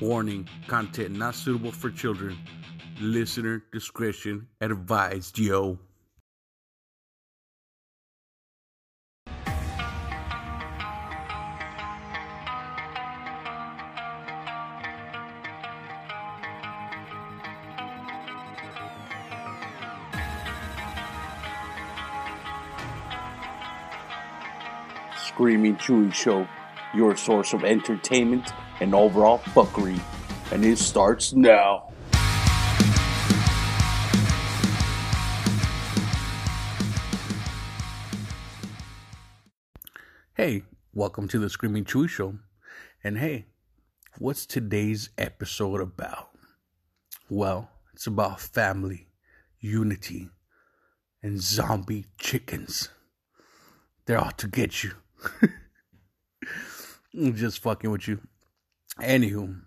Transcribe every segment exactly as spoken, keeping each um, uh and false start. Warning, content not suitable for children. Listener discretion advised, yo. Screaming Chewy Show, your source of entertainment and overall fuckery, and it starts now. Hey, welcome to the Screaming Chewy Show, and hey, what's today's episode about? Well, it's about family, unity, and zombie chickens. They're out to get you. Just fucking with you. Anywho,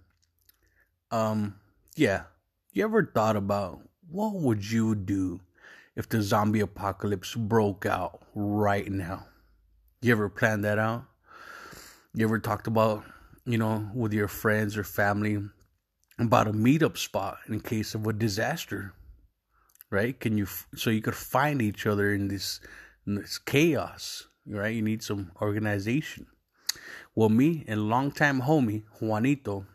um, yeah, you ever thought about what would you do if the zombie apocalypse broke out right now? You ever planned that out? You ever talked about, you know, with your friends or family about a meetup spot in case of a disaster, right? Can you, so you could find each other in this, in this chaos, right? You need some organization. Well, me and longtime homie Juanito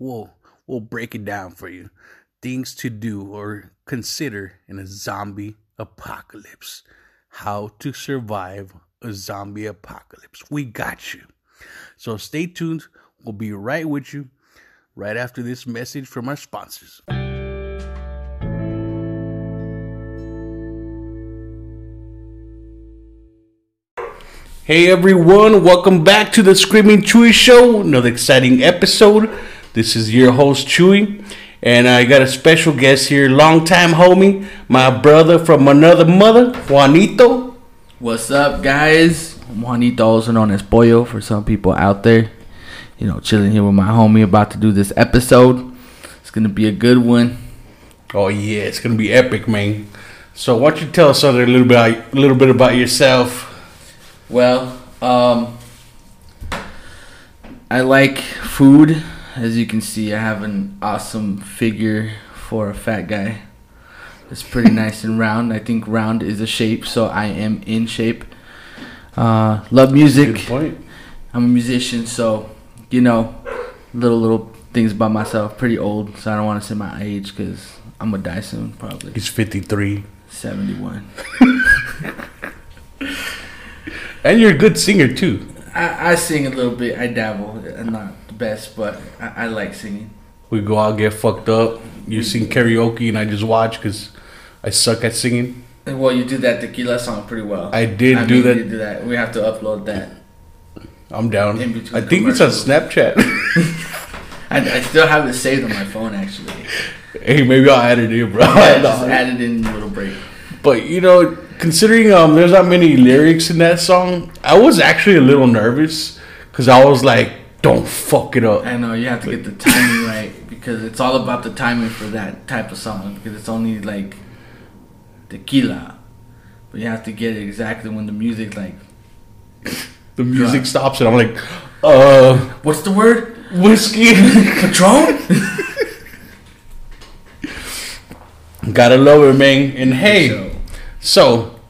will will break it down for you. Things to do or consider in a zombie apocalypse. How to survive a zombie apocalypse. We got you. So stay tuned. We'll be right with you right after this message from our sponsors. Hey everyone, welcome back to the Screaming Chewy Show, another exciting episode. This is your host Chewy, and I got a special guest here, longtime homie, my brother from another mother, Juanito. What's up guys? Juanito, also known as Pollo for some people out there. You know, chilling here with my homie, about to do this episode. It's going to be a good one. Oh yeah, it's going to be epic, man. So why don't you tell us a little bit, a little bit about yourself? Well, um, I like food. As you can see, I have an awesome figure for a fat guy. It's pretty nice and round. I think round is a shape, so I am in shape. Uh, love music. Good point. I'm a musician, so, you know, little, little things about myself. Pretty old, so I don't want to say my age because I'm going to die soon, probably. He's fifty-three. seventy-one. And you're a good singer, too. I, I sing a little bit. I dabble. I'm not the best, but I, I like singing. We go out, get fucked up. You sing karaoke, and I just watch because I suck at singing. Well, you do that tequila song pretty well. I did I do mean, that. You do that. We have to upload that. I'm down. In between I think it's on Snapchat. I, I still have it saved on my phone, actually. Hey, maybe I'll add it in, bro. Yeah, just add it in a little break. But, you know... Considering um, there's not many lyrics in that song, I was actually a little nervous because I was like, don't fuck it up. I know, you have to like, get the timing right because it's all about the timing for that type of song because it's only like tequila. But you have to get it exactly when the music like... the music drops. Stops and I'm like, uh... what's the word? Whiskey. Patron? Gotta love it, man. And hey... So, So,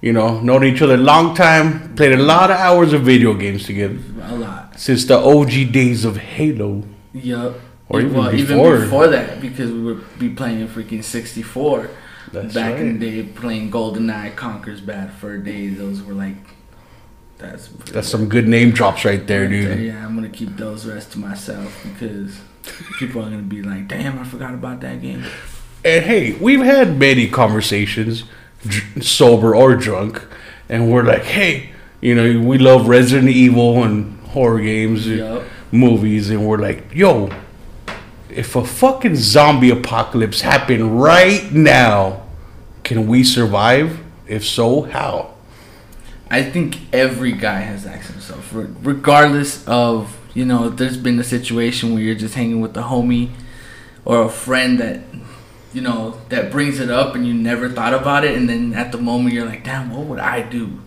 you know, known each other a long time, played a lot of hours of video games together. A lot. Since the O G days of Halo. Yup. Or even, well, before. even before that, because we would be playing a freaking sixty-four. That's Back right. in the day, playing GoldenEye, Conker's Bad Fur Day, those were like... That's that's good. Some good name drops right there, right dude. There, yeah, I'm going to keep those rest to myself because people are going to be like, damn, I forgot about that game. And hey, we've had many conversations... sober or drunk, and we're like, hey, you know, we love Resident Evil and horror games and yep. movies, and we're like, yo, if a fucking zombie apocalypse happened right now, can we survive? If so, how? I think every guy has asked himself, regardless of, you know, if there's been a situation where you're just hanging with a homie or a friend that... you know, that brings it up and you never thought about it. And then at the moment, you're like, damn, what would I do?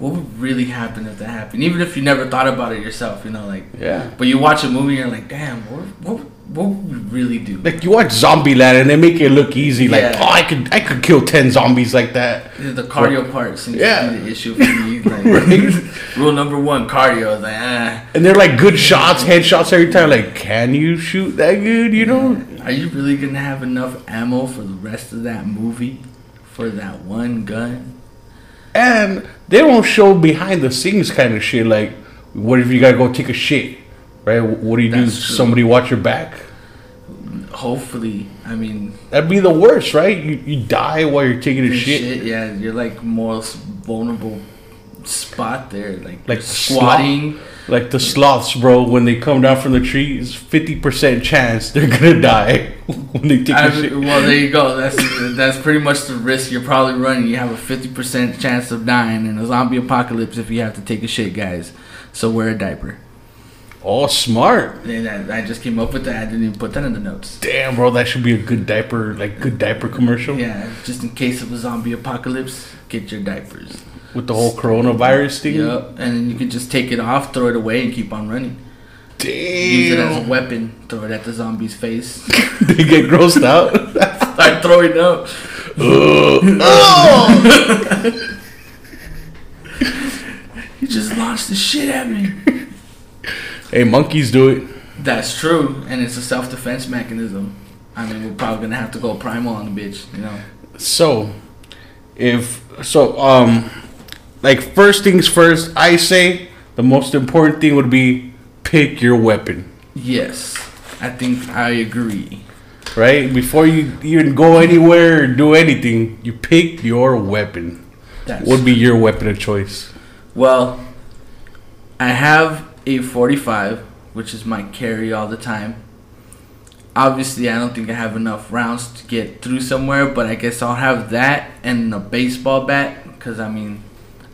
what would really happen if that happened? Even if you never thought about it yourself, you know, like, yeah. But you watch a movie and you're like, damn, what, what, what would we really do? Like, you watch Zombieland and they make it look easy. Yeah. Like, oh, I could I could kill ten zombies like that. The cardio right. part seems yeah. to be the issue for me. Like, right? Rule number one, cardio. Like, ah. And they're like good shots, headshots every time. Like, can you shoot that good? You yeah. know? Are you really going to have enough ammo for the rest of that movie? For that one gun? And they don't show behind the scenes kind of shit. Like, what if you gotta go take a shit, right? What do you That's do? True. Somebody watch your back? Hopefully, I mean, that'd be the worst, right? You you die while you're taking a shit. shit. Yeah, you're like most vulnerable spot there, like like squatting, sloth, like the sloths, bro. When they come down from the trees, fifty percent chance they're gonna die when they take I, a shit. Well, there you go. That's that's pretty much the risk you're probably running. You have a fifty percent chance of dying in a zombie apocalypse if you have to take a shit, guys. So wear a diaper. Oh, smart! And I, I just came up with that. I didn't even put that in the notes. Damn, bro, that should be a good diaper, like good diaper commercial. Yeah, just in case of a zombie apocalypse, get your diapers. With the whole coronavirus thing? Yep. And then you can just take it off, throw it away, and keep on running. Damn. Use it as a weapon. Throw it at the zombie's face. They get grossed out. Start throwing up. Oh! You just launched the shit at me. Hey, monkeys do it. That's true. And it's a self-defense mechanism. I mean, we're probably going to have to go primal on the bitch, you know? So, if... So, um... like, first things first, I say the most important thing would be pick your weapon. Yes, I think I agree. Right? Before you even go anywhere or do anything, you pick your weapon. That's what would be your weapon of choice? Well, I have a forty-five, which is my carry all the time. Obviously, I don't think I have enough rounds to get through somewhere, but I guess I'll have that and a baseball bat because, I mean...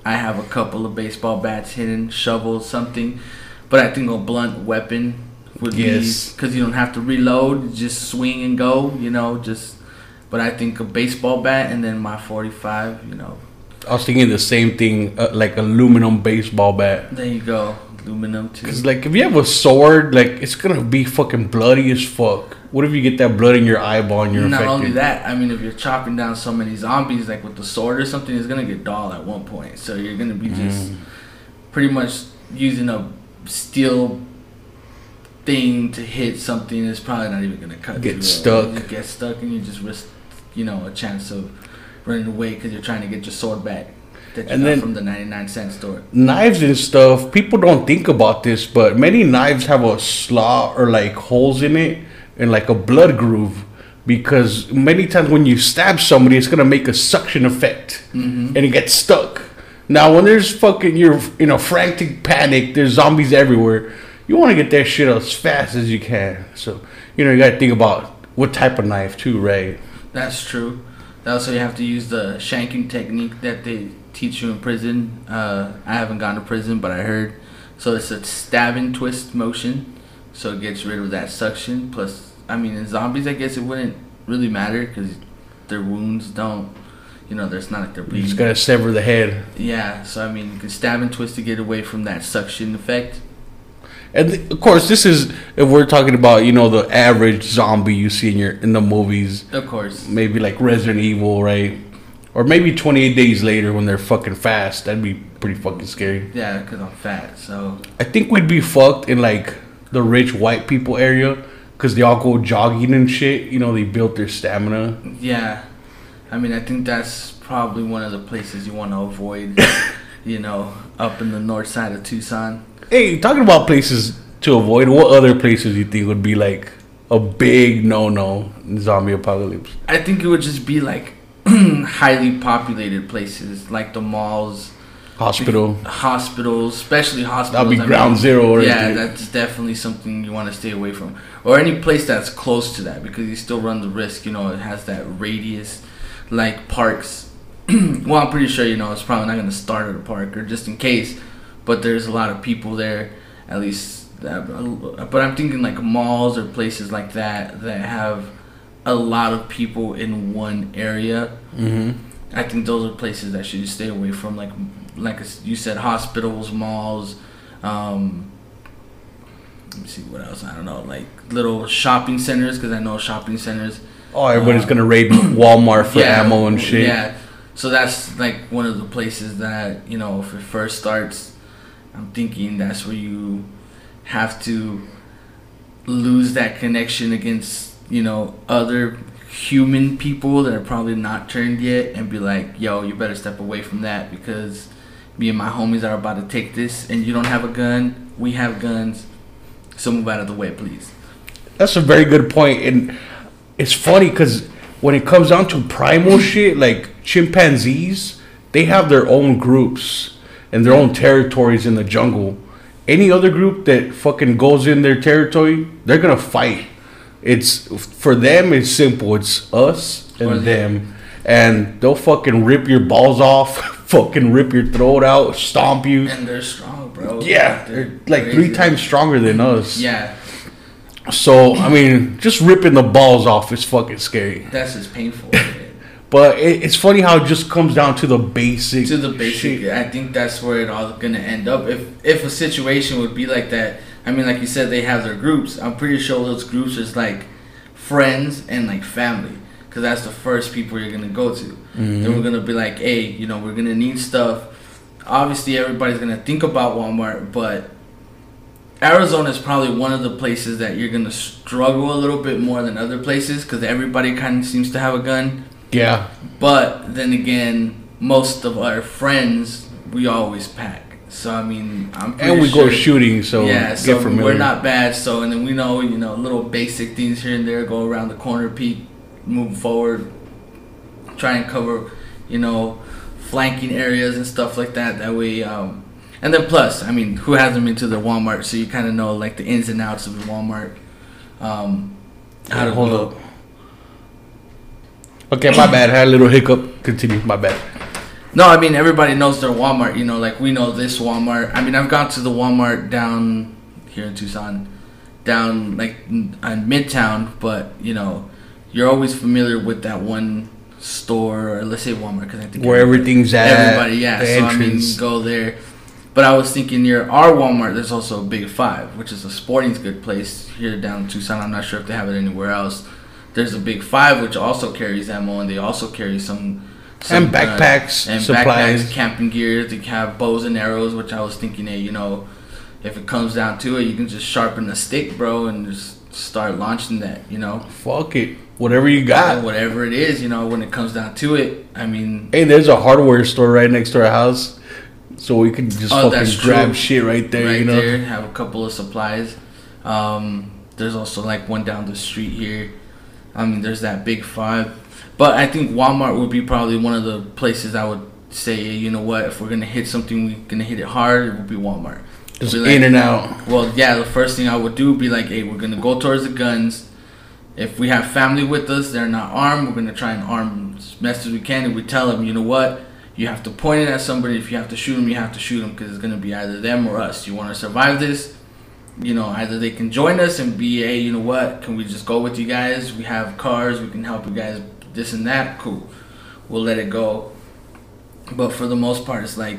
I have a couple of baseball bats hidden, shovels, something. But I think a blunt weapon would yes. be... Because you don't have to reload. You just swing and go, you know, just... But I think a baseball bat and then my forty-five, you know. I was thinking the same thing, uh, like aluminum baseball bat. There you go. Aluminum, too. Because, like, if you have a sword, like, it's going to be fucking bloody as fuck. What if you get that blood in your eyeball and you're Not infected? Not only that, I mean, if you're chopping down so many zombies, like, with the sword or something, it's going to get dull at one point. So you're going to be just mm. pretty much using a steel thing to hit something that's probably not even going to cut get through. Get stuck. Get stuck and you just risk, you know, a chance of running away because you're trying to get your sword back. That you and then from the ninety-nine cent store. Knives and stuff, people don't think about this, but many knives have a slot or like holes in it and like a blood groove because many times when you stab somebody, it's going to make a suction effect mm-hmm. and it gets stuck. Now, when there's fucking, you're in a frantic panic, there's zombies everywhere, you want to get that shit out as fast as you can. So, you know, you got to think about what type of knife too, right? That's true. Also, you have to use the shanking technique that they... teach you in prison. Uh, I haven't gone to prison, but I heard. So it's a stab and twist motion, so it gets rid of that suction. Plus, I mean, in zombies, I guess it wouldn't really matter because their wounds don't, you know, there's not like they're bleeding. You just gotta sever the head. Yeah, so I mean, you can stab and twist to get away from that suction effect. And th- of course, this is if we're talking about, you know, the average zombie you see in your in the movies. Of course. Maybe like Resident Evil, right? Or maybe twenty-eight days later when they're fucking fast. That'd be pretty fucking scary. Yeah, because I'm fat, so... I think we'd be fucked in, like, the rich white people area. Because they all go jogging and shit. You know, they built their stamina. Yeah. I mean, I think that's probably one of the places you want to avoid. You know, up in the north side of Tucson. Hey, talking about places to avoid, what other places you think would be, like, a big no-no in zombie apocalypse? I think it would just be, like... highly populated places like the malls, hospital, be- hospitals, especially hospitals. That'll be ground I mean, zero. Or yeah, anything. That's definitely something you want to stay away from, or any place that's close to that, because you still run the risk. You know, it has that radius, like parks. Well, I'm pretty sure you know it's probably not going to start at a park, or just in case. But there's a lot of people there, at least. That, but I'm thinking like malls or places like that that have a lot of people in one area. Mm-hmm. I think those are places that should stay away from, like like you said, hospitals, malls, um, let me see what else, I don't know, like little shopping centers, because I know shopping centers. Oh, everybody's um, going to raid Walmart for yeah, ammo and shit. Yeah, so that's like one of the places that, you know, if it first starts, I'm thinking that's where you have to lose that connection against, you know, other human people that are probably not turned yet, and be like, yo, you better step away from that, because me and my homies are about to take this, and you don't have a gun, we have guns, so move out of the way, please. That's a very good point, and it's funny because when it comes down to primal shit, like chimpanzees, they have their own groups and their own territories in the jungle. Any other group that fucking goes in their territory, they're gonna fight. It's for them, it's simple. It's us and or them, and they'll fucking rip your balls off, fucking rip your throat out, stomp you. And they're strong, bro. Yeah, they're like three times stronger than us. Yeah. So I mean, just ripping the balls off is fucking scary. That's just painful. But it, it's funny how it just comes down to the basic. To the basic. Shit. I think that's where it all gonna end up. If if a situation would be like that. I mean, like you said, they have their groups. I'm pretty sure those groups is like friends and like family, because that's the first people you're gonna go to. Mm-hmm. Then we're gonna be like, hey, you know, we're gonna need stuff. Obviously, everybody's gonna think about Walmart, but Arizona is probably one of the places that you're gonna struggle a little bit more than other places, because everybody kind of seems to have a gun. Yeah. But then again, most of our friends, we always pack. So I mean, I'm pretty and we sure, go shooting, so yeah, so get we're not bad. So and then we know, you know, little basic things here and there. Go around the corner, peek, move forward, try and cover, you know, flanking areas and stuff like that. That way, um, and then plus, I mean, who hasn't been to the Walmart? So you kind of know like the ins and outs of the Walmart. Um, how to hold up. Okay, my bad. I had a little hiccup. Continue. My bad. No, I mean, everybody knows their Walmart, you know, like we know this Walmart. I mean, I've gone to the Walmart down here in Tucson, down like in Midtown, but, you know, you're always familiar with that one store, or let's say Walmart, because I think where everything's at. Everybody, yeah. The so, entrance. I mean, go there. But I was thinking near our Walmart, there's also a Big Five, which is a sporting good place here down in Tucson. I'm not sure if they have it anywhere else. There's a Big Five, which also carries ammo, and they also carry some... Some, and backpacks, uh, and supplies, backpacks, camping gear. They have bows and arrows, which I was thinking, hey, you know, if it comes down to it, you can just sharpen a stick, bro, and just start launching that, you know. Fuck it, whatever you got, yeah, whatever it is, you know. When it comes down to it, I mean, hey, there's a hardware store right next to our house, so we could just oh, fucking grab shit right there, right you know. There, have a couple of supplies. Um, there's also like one down the street here. I mean, there's that Big Five. But I think Walmart would be probably one of the places I would say, you know what, if we're going to hit something, we're going to hit it hard, it would be Walmart. Just be like, in and out. Well, yeah, the first thing I would do would be like, hey, we're going to go towards the guns. If we have family with us, they're not armed, we're going to try and arm them as best as we can. And we tell them, you know what, you have to point it at somebody. If you have to shoot them, you have to shoot them, because it's going to be either them or us. You want to survive this? You know, either they can join us and be, hey, you know what, can we just go with you guys? We have cars, we can help you guys. This and that, cool. We'll let it go. But for the most part, it's like,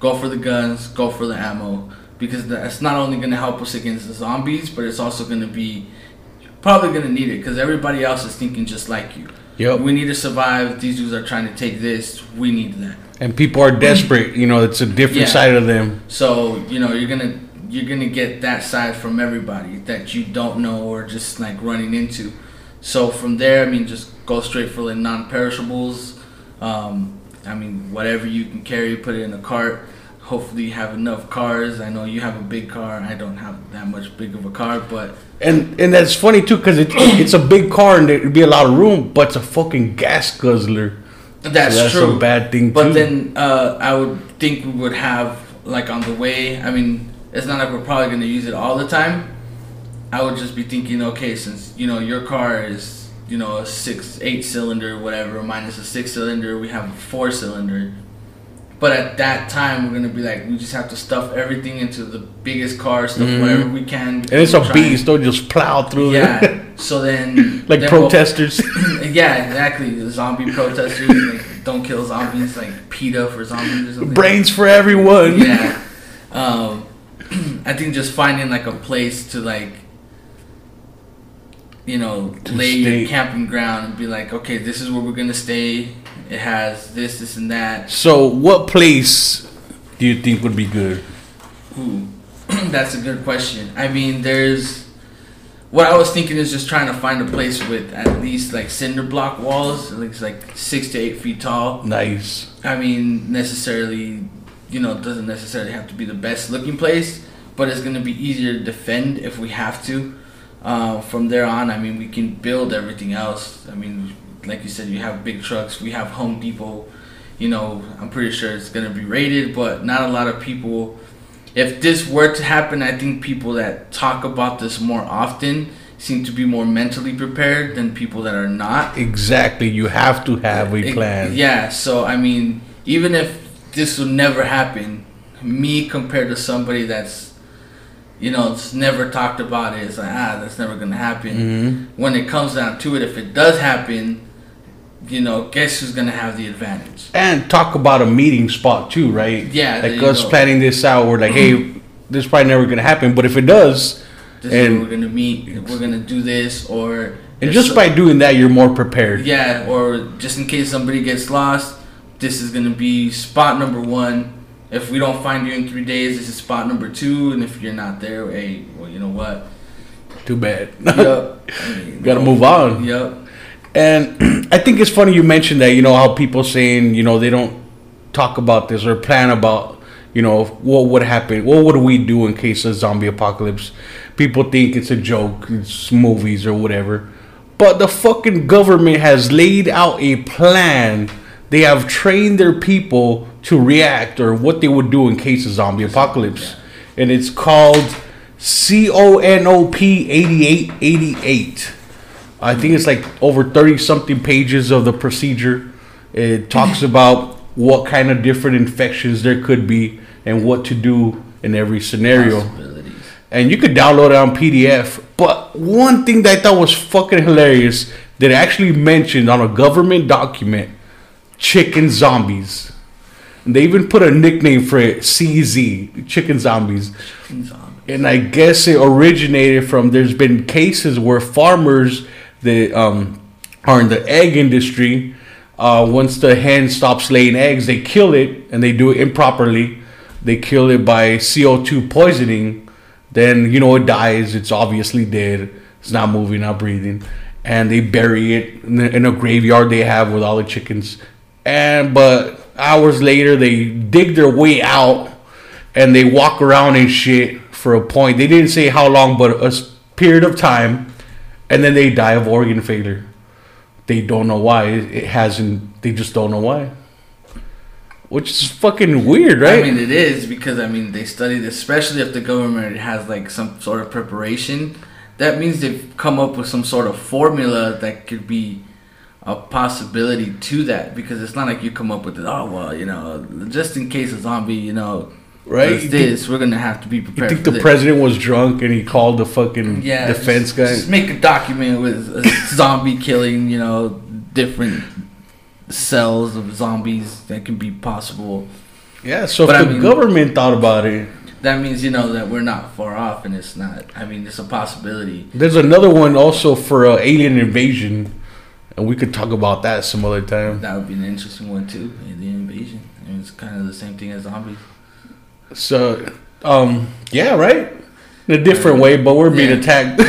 go for the guns, go for the ammo. Because that's not only going to help us against the zombies, but it's also going to be, you're probably going to need it. Because everybody else is thinking just like you. Yep. We need to survive. These dudes are trying to take this. We need that. And people are desperate. You know, it's a different yeah. side of them. So, you know, you're going to you're gonna get that side from everybody that you don't know or just like running into. So from there, I mean, just go straight for like non-perishables. Um, I mean, whatever you can carry, put it in a cart. Hopefully you have enough cars. I know you have a big car. I don't have that much big of a car, but... And and that's funny, too, because it, it's a big car and there'd be a lot of room, but it's a fucking gas guzzler. That's, so that's true. That's a bad thing, but too. But then uh, I would think we would have, like, on the way... I mean, it's not like we're probably going to use it all the time. I would just be thinking, okay, since, you know, your car is, you know, a six, eight cylinder, whatever, minus a six cylinder, we have a four cylinder. But at that time, we're going to be like, we just have to stuff everything into the biggest car, stuff mm. whatever we can. And it's a beast, they'll just plow through yeah. it. Yeah, so then... like then protesters. We'll, yeah, exactly, the zombie protesters. Like, Don't Kill Zombies, like PETA for Zombies or something. Brains for everyone. Yeah. Um, I think just finding like a place to like, you know, to lay your camping ground and be like, okay, this is where we're gonna stay. It has this, this, and that. So, what place do you think would be good? Ooh, that's a good question. I mean, there's. What I was thinking is just trying to find a place with at least like cinder block walls. It's like six to eight feet tall. Nice. I mean, necessarily, you know, it doesn't necessarily have to be the best looking place, but it's going to be easier to defend if we have to. Uh, from there on, I mean, we can build everything else. I mean, like you said, you have big trucks. We have Home Depot. You know, I'm pretty sure it's going to be raided, but not a lot of people... If this were to happen, I think people that talk about this more often seem to be more mentally prepared than people that are not. Exactly. You have to have a plan. Yeah. So, I mean, even if this would never happen, me compared to somebody that's, you know, it's never talked about it, it's like, ah, that's never going to happen. Mm-hmm. When it comes down to it, if it does happen... You know, guess who's gonna have the advantage? And talk about a meeting spot too, right? Yeah, like us go. planning this out. We're like, hey, this is probably never gonna happen, but if it does, this and is where we're gonna meet. We're gonna do this, or and just so, by doing that, you're more prepared. Yeah, or just in case somebody gets lost, this is gonna be spot number one. If we don't find you in three days, this is spot number two. And if you're not there, hey, well, you know what? Too bad. Yep. I mean, you gotta move on. Yep. And I think it's funny you mentioned that, you know, how people saying, you know, they don't talk about this or plan about, you know, what would happen. What would we do in case of zombie apocalypse? People think it's a joke, it's movies or whatever. But the fucking government has laid out a plan. They have trained their people to react or what they would do in case of zombie apocalypse. Yeah. And it's called C O N O P eighty-eight eighty-eight. I think it's like over thirty-something pages of the procedure. It talks about what kind of different infections there could be and what to do in every scenario. And you could download it on P D F. But one thing that I thought was fucking hilarious that I actually mentioned on a government document, chicken zombies. And they even put a nickname for it, C Z, chicken zombies. Chicken zombies. And I guess it originated from there's been cases where farmers... They um, are in the egg industry. Uh, once the hen stops laying eggs, they kill it, and they do it improperly. They kill it by C O two poisoning. Then, you know, it dies. It's obviously dead. It's not moving, not breathing. And they bury it in, the, in a graveyard they have with all the chickens. And but hours later, they dig their way out, and they walk around and shit for a point. They didn't say how long, but a period of time. And then they die of organ failure. They don't know why. It hasn't. They just don't know why. Which is fucking weird, right? I mean, it is because, I mean, they studied, especially if the government has, like, some sort of preparation. That means they've come up with some sort of formula that could be a possibility to that. Because it's not like you come up with it, oh, well, you know, just in case a zombie, you know... Right, this, this we're gonna have to be prepared. You think for the this. president was drunk and he called the fucking yeah, defense just, guy? Just make a document with a zombie killing, you know, different cells of zombies that can be possible. Yeah, so but if I the mean, government thought about it, that means you know that we're not far off, and it's not. I mean, it's a possibility. There's another one also for uh, alien invasion, and we could talk about that some other time. That would be an interesting one too. Alien invasion. I mean, it's kind of the same thing as zombies. So, um, yeah, right? In a different way, but we're being yeah. attacked.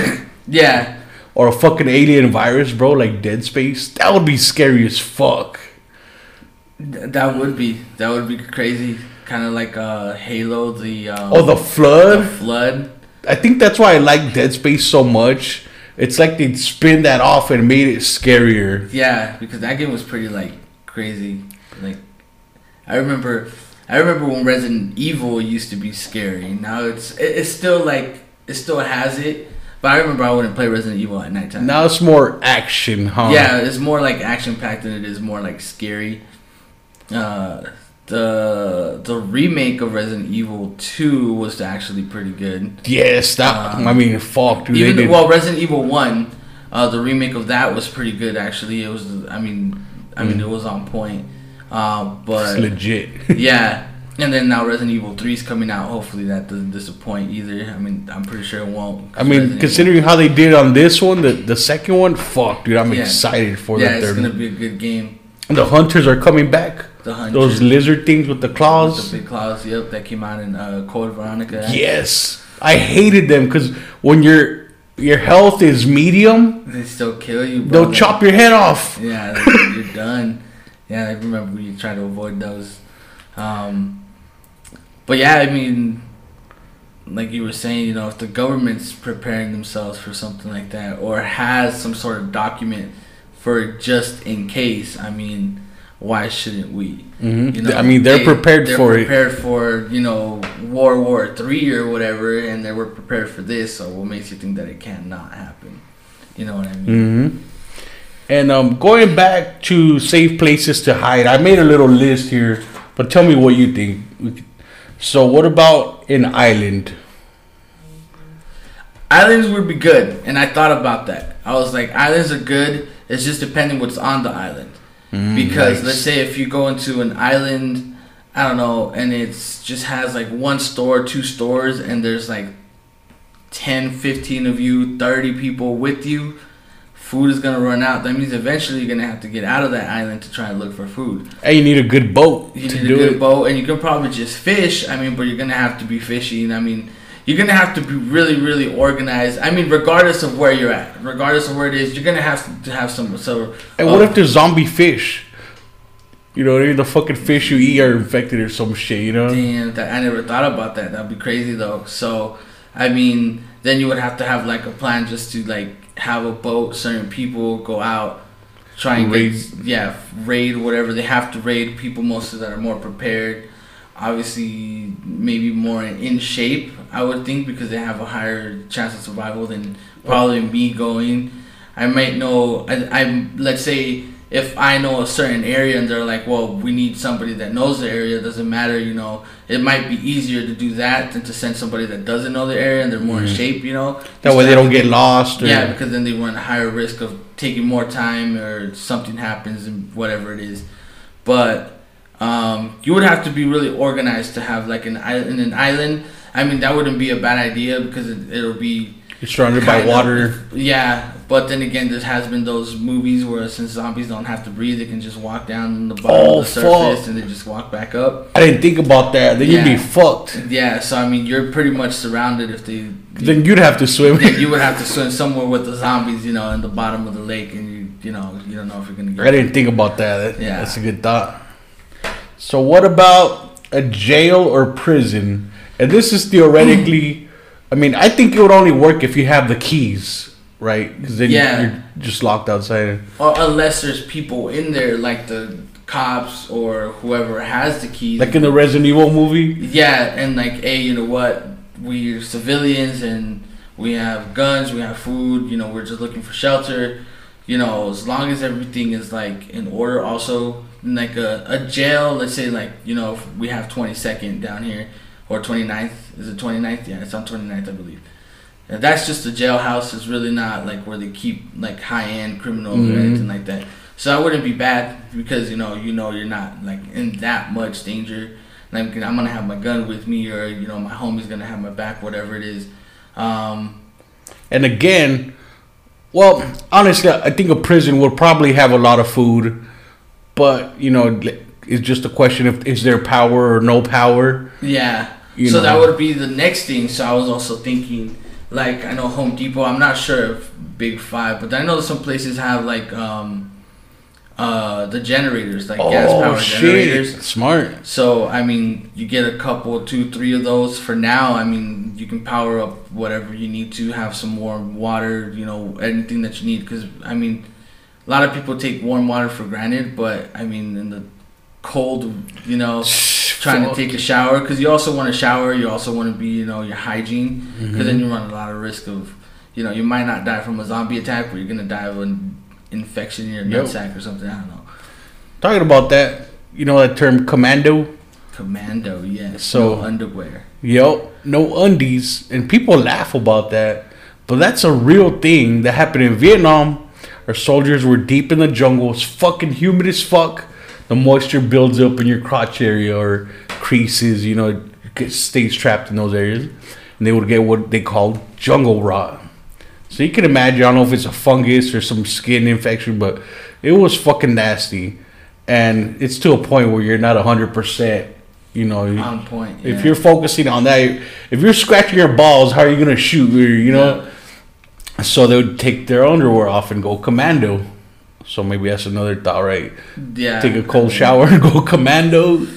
Yeah. Or a fucking alien virus, bro, like Dead Space. That would be scary as fuck. That would be. That would be crazy. Kind of like uh, Halo, the... Um, oh, the flood? The flood. I think that's why I like Dead Space so much. It's like they'd spin that off and made it scarier. Yeah, because that game was pretty, like, crazy. Like, I remember... I remember when Resident Evil used to be scary. Now it's it, it's still like it still has it, but I remember I wouldn't play Resident Evil at nighttime. Now it's more action, huh? Yeah, it's more like action packed than it is more like scary. Uh, the the remake of Resident Evil two was actually pretty good. Yes, that um, I mean fuck, dude. Even they did. Well, Resident Evil one, uh, the remake of that was pretty good actually. It was I mean I mm. mean it was on point. Uh, but it's legit. Yeah. And then now Resident Evil three is coming out. Hopefully that doesn't disappoint either. I mean, I'm pretty sure it won't. I mean, Resident considering Evil. How they did on this one, the, the second one, fuck, dude, I'm yeah. excited for yeah, that. Yeah, it's going to be a good game. The hunters are coming back. The hunters. Those lizard things with the claws. With the big claws, yep, that came out in uh, Code Veronica. Yes. I hated them because when you're... your health is medium, they still kill you, bro. They'll chop your head off. Yeah, like, you're done. Yeah, I remember we try to avoid those. Um, but yeah, I mean, like you were saying, you know, if the government's preparing themselves for something like that or has some sort of document for just in case, I mean, why shouldn't we? Mm-hmm. You know, I mean, they're they, prepared they're for prepared it. Prepared for, you know, World War Three or whatever, and they were prepared for this. So what makes you think that it cannot happen? You know what I mean? Mm-hmm. And um, going back to safe places to hide, I made a little list here, but tell me what you think. So what about an island? Islands would be good, and I thought about that. I was like, islands are good. It's just depending what's on the island. Because nice. Let's say if you go into an island, I don't know, and it's just has like one store, two stores, and there's like ten, fifteen of you, thirty people with you, food is going to run out. That means eventually you're going to have to get out of that island to try and look for food. And you need a good boat you to do it. You need a good boat, and you can probably just fish, I mean, but you're going to have to be fishing, I mean... You're going to have to be really, really organized. I mean, regardless of where you're at, regardless of where it is, you're going to have to have some... So, and what uh, if there's zombie fish? You know, maybe the fucking fish you eat are infected or some shit, you know? Damn, that, I never thought about that. That'd be crazy, though. So, I mean, then you would have to have, like, a plan just to, like, have a boat, certain people, go out, try and raid. Get... Yeah, raid whatever. They have to raid people mostly that are more prepared. Obviously, maybe more in shape, I would think, because they have a higher chance of survival than probably me going. I might know, I, I let's say if I know a certain area and they're like, well, we need somebody that knows the area, it doesn't matter, you know, it might be easier to do that than to send somebody that doesn't know the area and they're more mm-hmm. in shape, you know. That way they don't get lost. Or... Yeah, because then they run a higher risk of taking more time or something happens and whatever it is. But... Um, you would have to be really organized to have like an island. An island. I mean, that wouldn't be a bad idea because it, it'll be you're surrounded by water. Of, yeah, but then again, there has been those movies where since zombies don't have to breathe, they can just walk down the bottom oh, of the surface fuck. and they just walk back up. I didn't think about that. Then yeah. you'd be fucked. Yeah. So I mean, you're pretty much surrounded if they. Then you'd have to swim. Then you would have to swim somewhere with the zombies, you know, in the bottom of the lake, and you, you know, you don't know if you're gonna get. I didn't think about that. that yeah, that's a good thought. So what about a jail or prison? And this is theoretically, I mean, I think it would only work if you have the keys, right? Because then yeah. you're just locked outside. Or unless there's people in there, like the cops or whoever has the keys. Like in the Resident Evil movie? Yeah, and like, hey, you know what? We're civilians and we have guns, we have food, you know, we're just looking for shelter. You know, as long as everything is like in order also... Like a, a jail, let's say, like, you know, if we have twenty-second down here, or twenty-ninth. Is it twenty-ninth? Yeah, it's on twenty-ninth, I believe. And that's just a jailhouse. It's really not, like, where they keep, like, high-end criminals mm-hmm. or anything like that. So I wouldn't be bad because, you know, you know you're not, like, in that much danger. Like, I'm going to have my gun with me or, you know, my homie's going to have my back, whatever it is. Um, and again, well, honestly, I think a prison will probably have a lot of food. But, you know, it's just a question of is there power or no power. Yeah. You so know. That would be the next thing. So I was also thinking, like, I know Home Depot. I'm not sure if Big Five, but I know some places have, like, um, uh, the generators, like oh, gas power shit. generators. Smart. So, I mean, you get a couple, two, three of those for now. I mean, you can power up whatever you need to, have some more water, you know, anything that you need. Because, I mean... A lot of people take warm water for granted, but, I mean, in the cold, you know, trying to take a shower. Because you also want to shower. You also want to be, you know, your hygiene. Because mm-hmm. then you run a lot of risk of, you know, you might not die from a zombie attack, but you're going to die of an infection in your yep. nutsack or something. I don't know. Talking about that, you know that term commando? Commando, yes. So, no underwear. Yep. No undies. And people laugh about that. But that's a real thing that happened in Vietnam. Our soldiers were deep in the jungle. It's fucking humid as fuck. the moisture builds up in your crotch area or creases, you know, it stays trapped in those areas. And they would get what they called jungle rot. So you can imagine, I don't know if it's a fungus or some skin infection, but it was fucking nasty. And it's to a point where you're not one hundred percent, you know. On point, yeah. If you're focusing on that, if you're scratching your balls, how are you going to shoot, you know? Yeah. So they would take their underwear off and go commando. So maybe that's another thought, right? Yeah. Take a cold I mean, shower and go commando.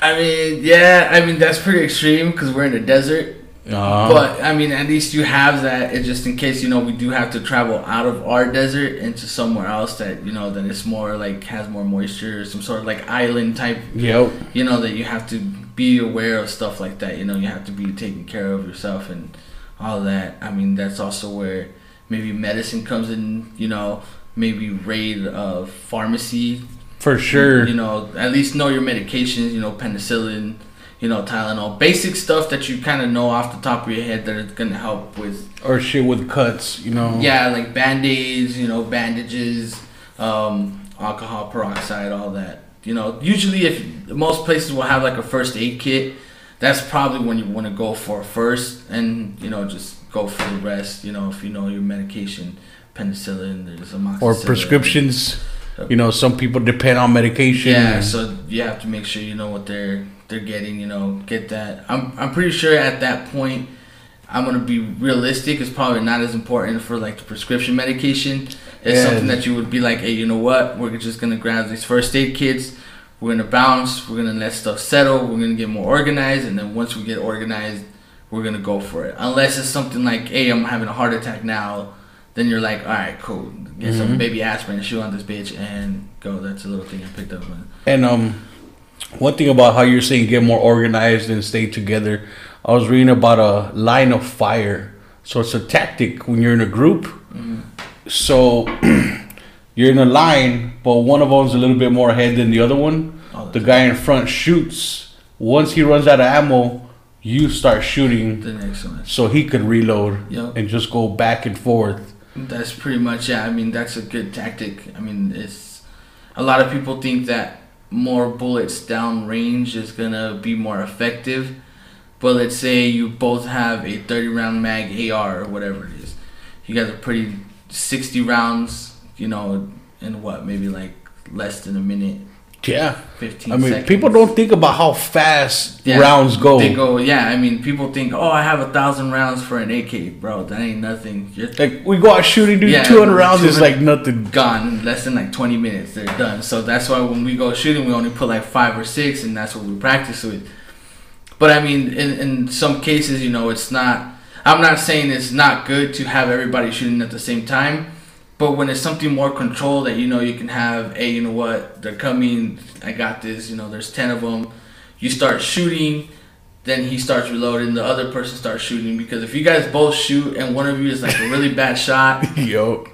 I mean, yeah. I mean, that's pretty extreme because we're in the desert. Uh, but, I mean, at least you have that just in case, you know, we do have to travel out of our desert into somewhere else that, you know, that it's more like has more moisture, some sort of like island type. Yep. You know, that you have to be aware of stuff like that. You know, you have to be taking care of yourself and all that. I mean, that's also where maybe medicine comes in, you know, maybe raid a pharmacy. For sure. You know, at least know your medications, you know, penicillin. You know, Tylenol. Basic stuff that you kind of know off the top of your head that it's going to help with. Or shit with cuts, you know. Yeah, like Band-Aids, you know, bandages, um, alcohol peroxide, all that. You know, usually if most places will have like a first aid kit, that's probably when you want to go for first and, you know, just go for the rest. You know, if you know your medication, penicillin, there's amoxicillin. Or prescriptions. You know, some people depend on medication. Yeah, so you have to make sure you know what they're... they're getting, you know, get that. I'm I'm pretty sure at that point, I'm going to be realistic. It's probably not as important for, like, the prescription medication. It's yeah. something that you would be like, hey, you know what? We're just going to grab these first aid kits. We're going to bounce. We're going to let stuff settle. We're going to get more organized. And then once we get organized, we're going to go for it. Unless it's something like, hey, I'm having a heart attack now. Then you're like, all right, cool. Get mm-hmm. some baby aspirin and shoot on this bitch and go. That's a little thing I picked up on. And, um... one thing about how you're saying get more organized and stay together, I was reading about a line of fire. So it's a tactic when you're in a group. Mm-hmm. So you're in a line, but one of them's a little bit more ahead than the other one. Oh, the guy in front shoots. Once he runs out of ammo, you start shooting. The next one. So he could reload yep. and just go back and forth. That's pretty much, yeah. I mean, that's a good tactic. I mean, it's a lot of people think that more bullets down range is gonna be more effective, but let's say you both have a thirty round mag A R or whatever it is. You guys are pretty sixty rounds, you know, in what, maybe like less than a minute. Yeah, fifteen. I mean, seconds. People don't think about how fast yeah, rounds go. They go, yeah. I mean, people think, oh, I have a thousand rounds for an A K, bro. That ain't nothing. You're like we go out shooting, dude. Yeah, two hundred rounds is like nothing. Gone. Less than like twenty minutes, they're done. So that's why when we go shooting, we only put like five or six, and that's what we practice with. But I mean, in in some cases, you know, it's not. I'm not saying it's not good to have everybody shooting at the same time. But when it's something more controlled that, you know, you can have, hey, you know what, they're coming, I got this, you know, there's ten of them. You start shooting, then he starts reloading, the other person starts shooting. Because if you guys both shoot and one of you is like a really bad shot, yo,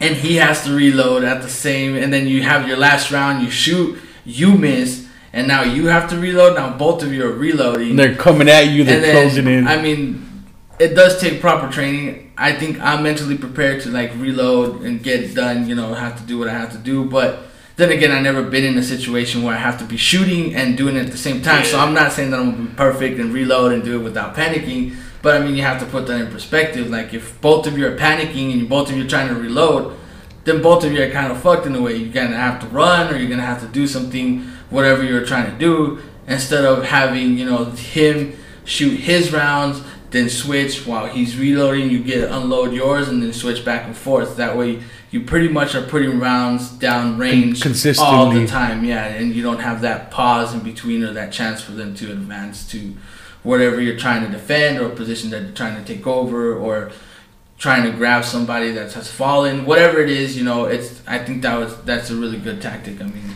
and he has to reload at the same, and then you have your last round, you shoot, you miss, and now you have to reload. Now both of you are reloading. And they're coming at you, they're then, closing in. I mean, it does take proper training. I think I'm mentally prepared to like reload and get it done, you know, have to do what I have to do. But then again, I've never been in a situation where I have to be shooting and doing it at the same time. So I'm not saying that I'm going to be perfect and reload and do it without panicking. But I mean, you have to put that in perspective. Like if both of you are panicking and both of you are trying to reload, then both of you are kind of fucked in a way. You're going to have to run or you're going to have to do something, whatever you're trying to do, instead of having, you know, him shoot his rounds, then switch while he's reloading. You get unload yours and then switch back and forth. That way, you pretty much are putting rounds down range consistently all the time. Yeah, and you don't have that pause in between or that chance for them to advance to whatever you're trying to defend or a position that you're trying to take over or trying to grab somebody that has fallen. Whatever it is, you know, it's. I think that was that's a really good tactic. I mean,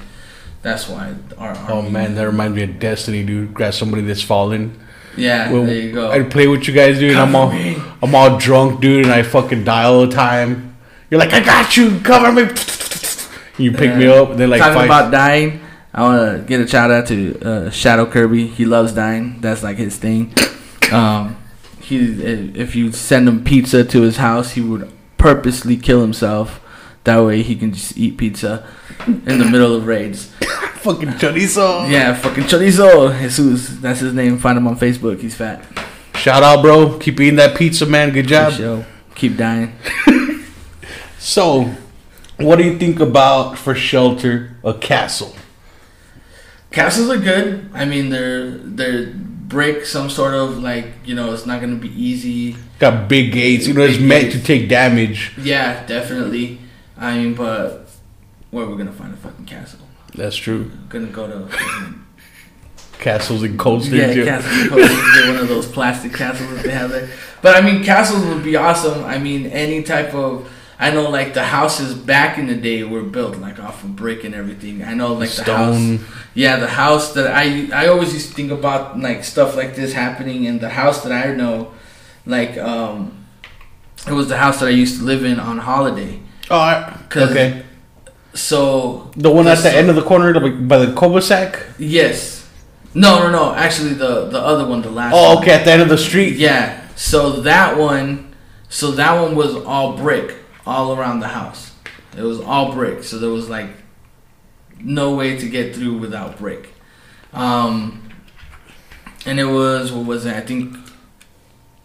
that's why our. our oh man, that reminds me of Destiny, dude. Grab somebody that's fallen. Yeah, well, there you go. I play what you guys do, and I'm all, me. I'm all drunk, dude, and I fucking die all the time. You're like, I got you, cover me. You pick uh, me up. Then like talking fight. About dying, I want to get a shout out to uh, Shadow Kirby. He loves dying. That's like his thing. Um, he if you send him pizza to his house, he would purposely kill himself. That way he can just eat pizza in the middle of raids. Fucking chorizo. Yeah, fucking chorizo. Jesus, that's his name. Find him on Facebook. He's fat. Shout out, bro. Keep eating that pizza, man. Good job. Yo, keep dying. So, what do you think about for shelter a castle? Castles are good. I mean, they're they're brick, some sort of like, you know, it's not gonna be easy. Got big gates. You know, it's meant to take damage. Yeah, definitely. I mean, but where are we gonna find a fucking castle? That's true. We're gonna go to castles and coasters. Yeah, too. Castles and coasters. They're one of those plastic castles that they have there. But I mean, castles would be awesome. I mean, any type of. I know, like, the houses back in the day were built, like, off of brick and everything. I know, like, stone. The house. Yeah, the house that I... I always used to think about, like, stuff like this happening. And the house that I know, like, um... it was the house that I used to live in on holiday. Oh, I, okay. So... The one at the so, end of the corner by the cul-de-sac? Yes. No, no, no. Actually, the, the other one, the last one. Oh, okay, one. At the end of the street? Yeah. So, that one... So, that one was all brick. All around the house. It was all brick. So there was like no way to get through without brick. Um, and it was, what was it? I think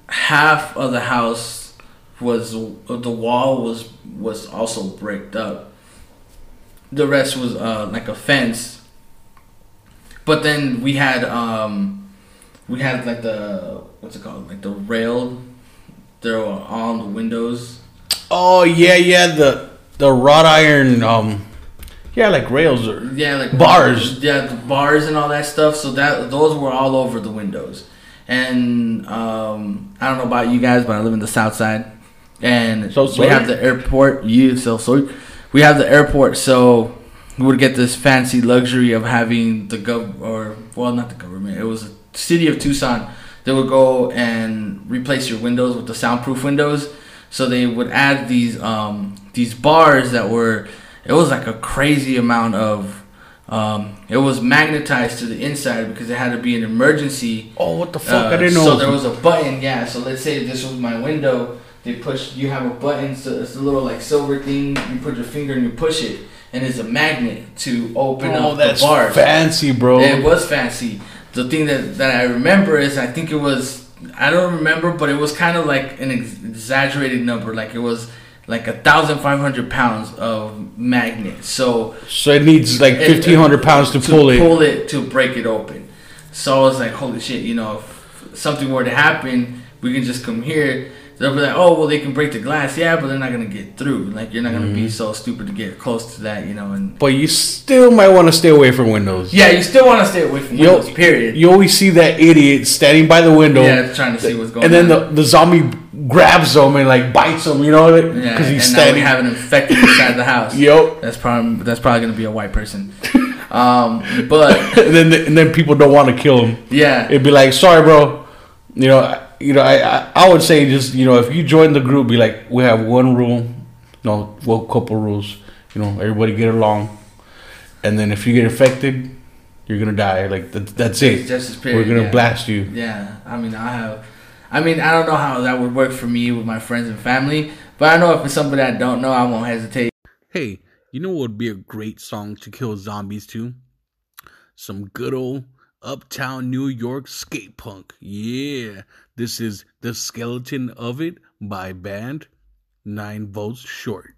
half of the house was, the wall was, was also bricked up. The rest was uh, like a fence. But then we had, um, we had like the, what's it called? Like the rail. There were all the windows. Oh yeah, yeah, the the wrought iron, um, yeah, like rails or yeah, like bars, yeah, the bars and all that stuff. So that those were all over the windows, and um, I don't know about you guys, but I live in the south side, and so we have the airport. You so sorry, we have the airport, so we would get this fancy luxury of having the gov or well, not the government. It was the city of Tucson. They would go and replace your windows with the soundproof windows. So they would add these um, these bars that were, it was like a crazy amount of, um, it was magnetized to the inside because it had to be an emergency. Oh, what the fuck? Uh, I didn't know. So there was a button, yeah. So let's say this was my window. They push, you have a button, so it's a little like silver thing. You put your finger and you push it. And it's a magnet to open oh, up the bar. Oh, that's fancy, bro. Yeah, it was fancy. The thing that, that I remember is I think it was, I don't remember, but it was kind of like an ex- exaggerated number. Like it was like a thousand five hundred pounds of magnet. So so it needs like fifteen hundred pounds to, to pull it, pull it to break it open. So I was like, holy shit, you know, if something were to happen, we can just come here. They'll be like, oh well, they can break the glass, yeah, but they're not gonna get through. Like you're not gonna mm-hmm. be so stupid to get close to that, you know. And but you still might want to stay away from windows. Yeah, you still want to stay away from You'll, windows. Period. You always see that idiot standing by the window, yeah, trying to see what's going on. And then on. The, the zombie grabs him and like bites him, you know, because yeah, he's and standing. Now we have an infected inside the house. Yep. That's probably that's probably gonna be a white person. Um, but and then the, and then people don't want to kill him. Yeah, it'd be like, sorry, bro, you know. You know, I I would say just, you know, if you join the group, be like, we have one rule, no, well, couple rules. You know, everybody get along. And then if you get infected, you're going to die. Like, that, that's it. Just period, We're going to yeah. blast you. Yeah. I mean, I have, I mean, I don't know how that would work for me with my friends and family. But I know if it's somebody I don't know, I won't hesitate. Hey, you know what would be a great song to kill zombies to? Some good old Uptown New York skate punk. Yeah. This is The Skeleton of It by band Nine Votes Short.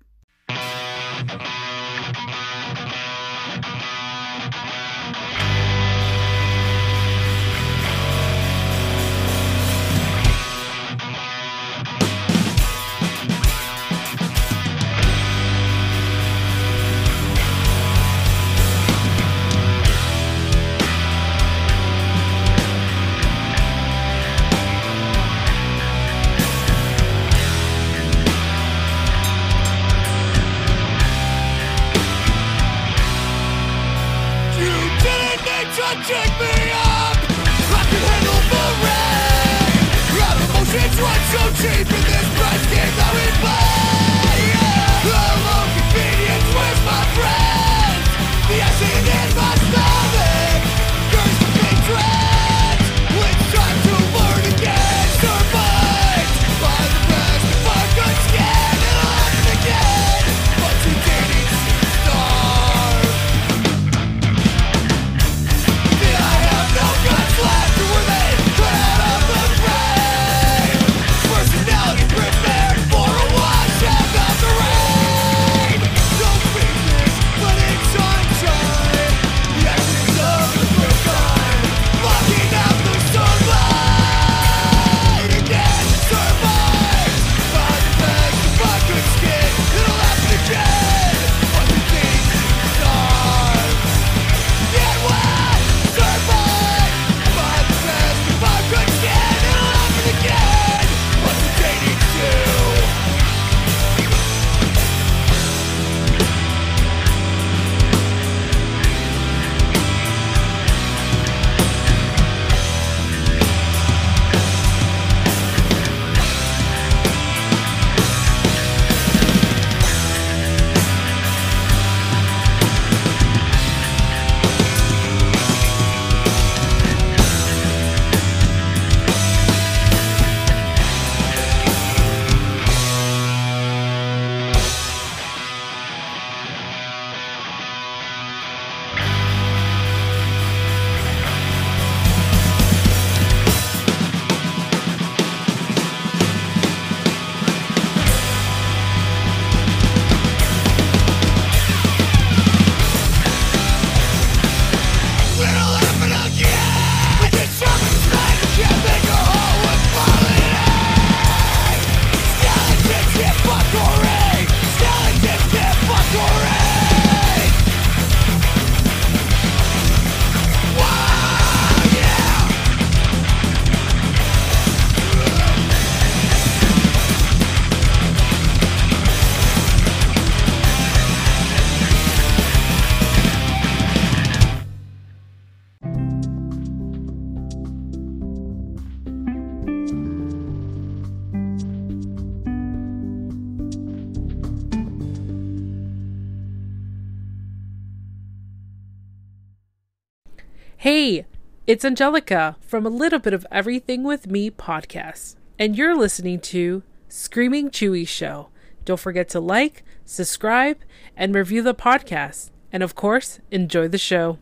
Hey, it's Angelica from A Little Bit of Everything With Me podcast, and you're listening to Screaming Chewy Show. Don't forget to like, subscribe, and review the podcast. And of course, enjoy the show.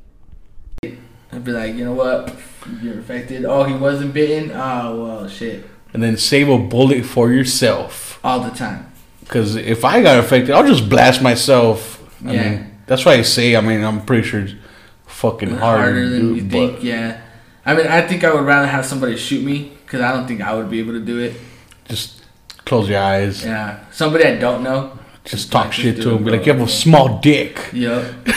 I'd be like, you know what? You're infected. Oh, he wasn't bitten? Oh, well, shit. And then save a bullet for yourself. All the time. Because if I got infected, I'll just blast myself. I yeah. mean, that's why I say, I mean, I'm pretty sure it's fucking hard. Harder than you think, yeah. I mean, I think I would rather have somebody shoot me because I don't think I would be able to do it. Just close your eyes. Yeah. Somebody I don't know. Just talk like, shit just to him. Be like, you have a small dick. Yep.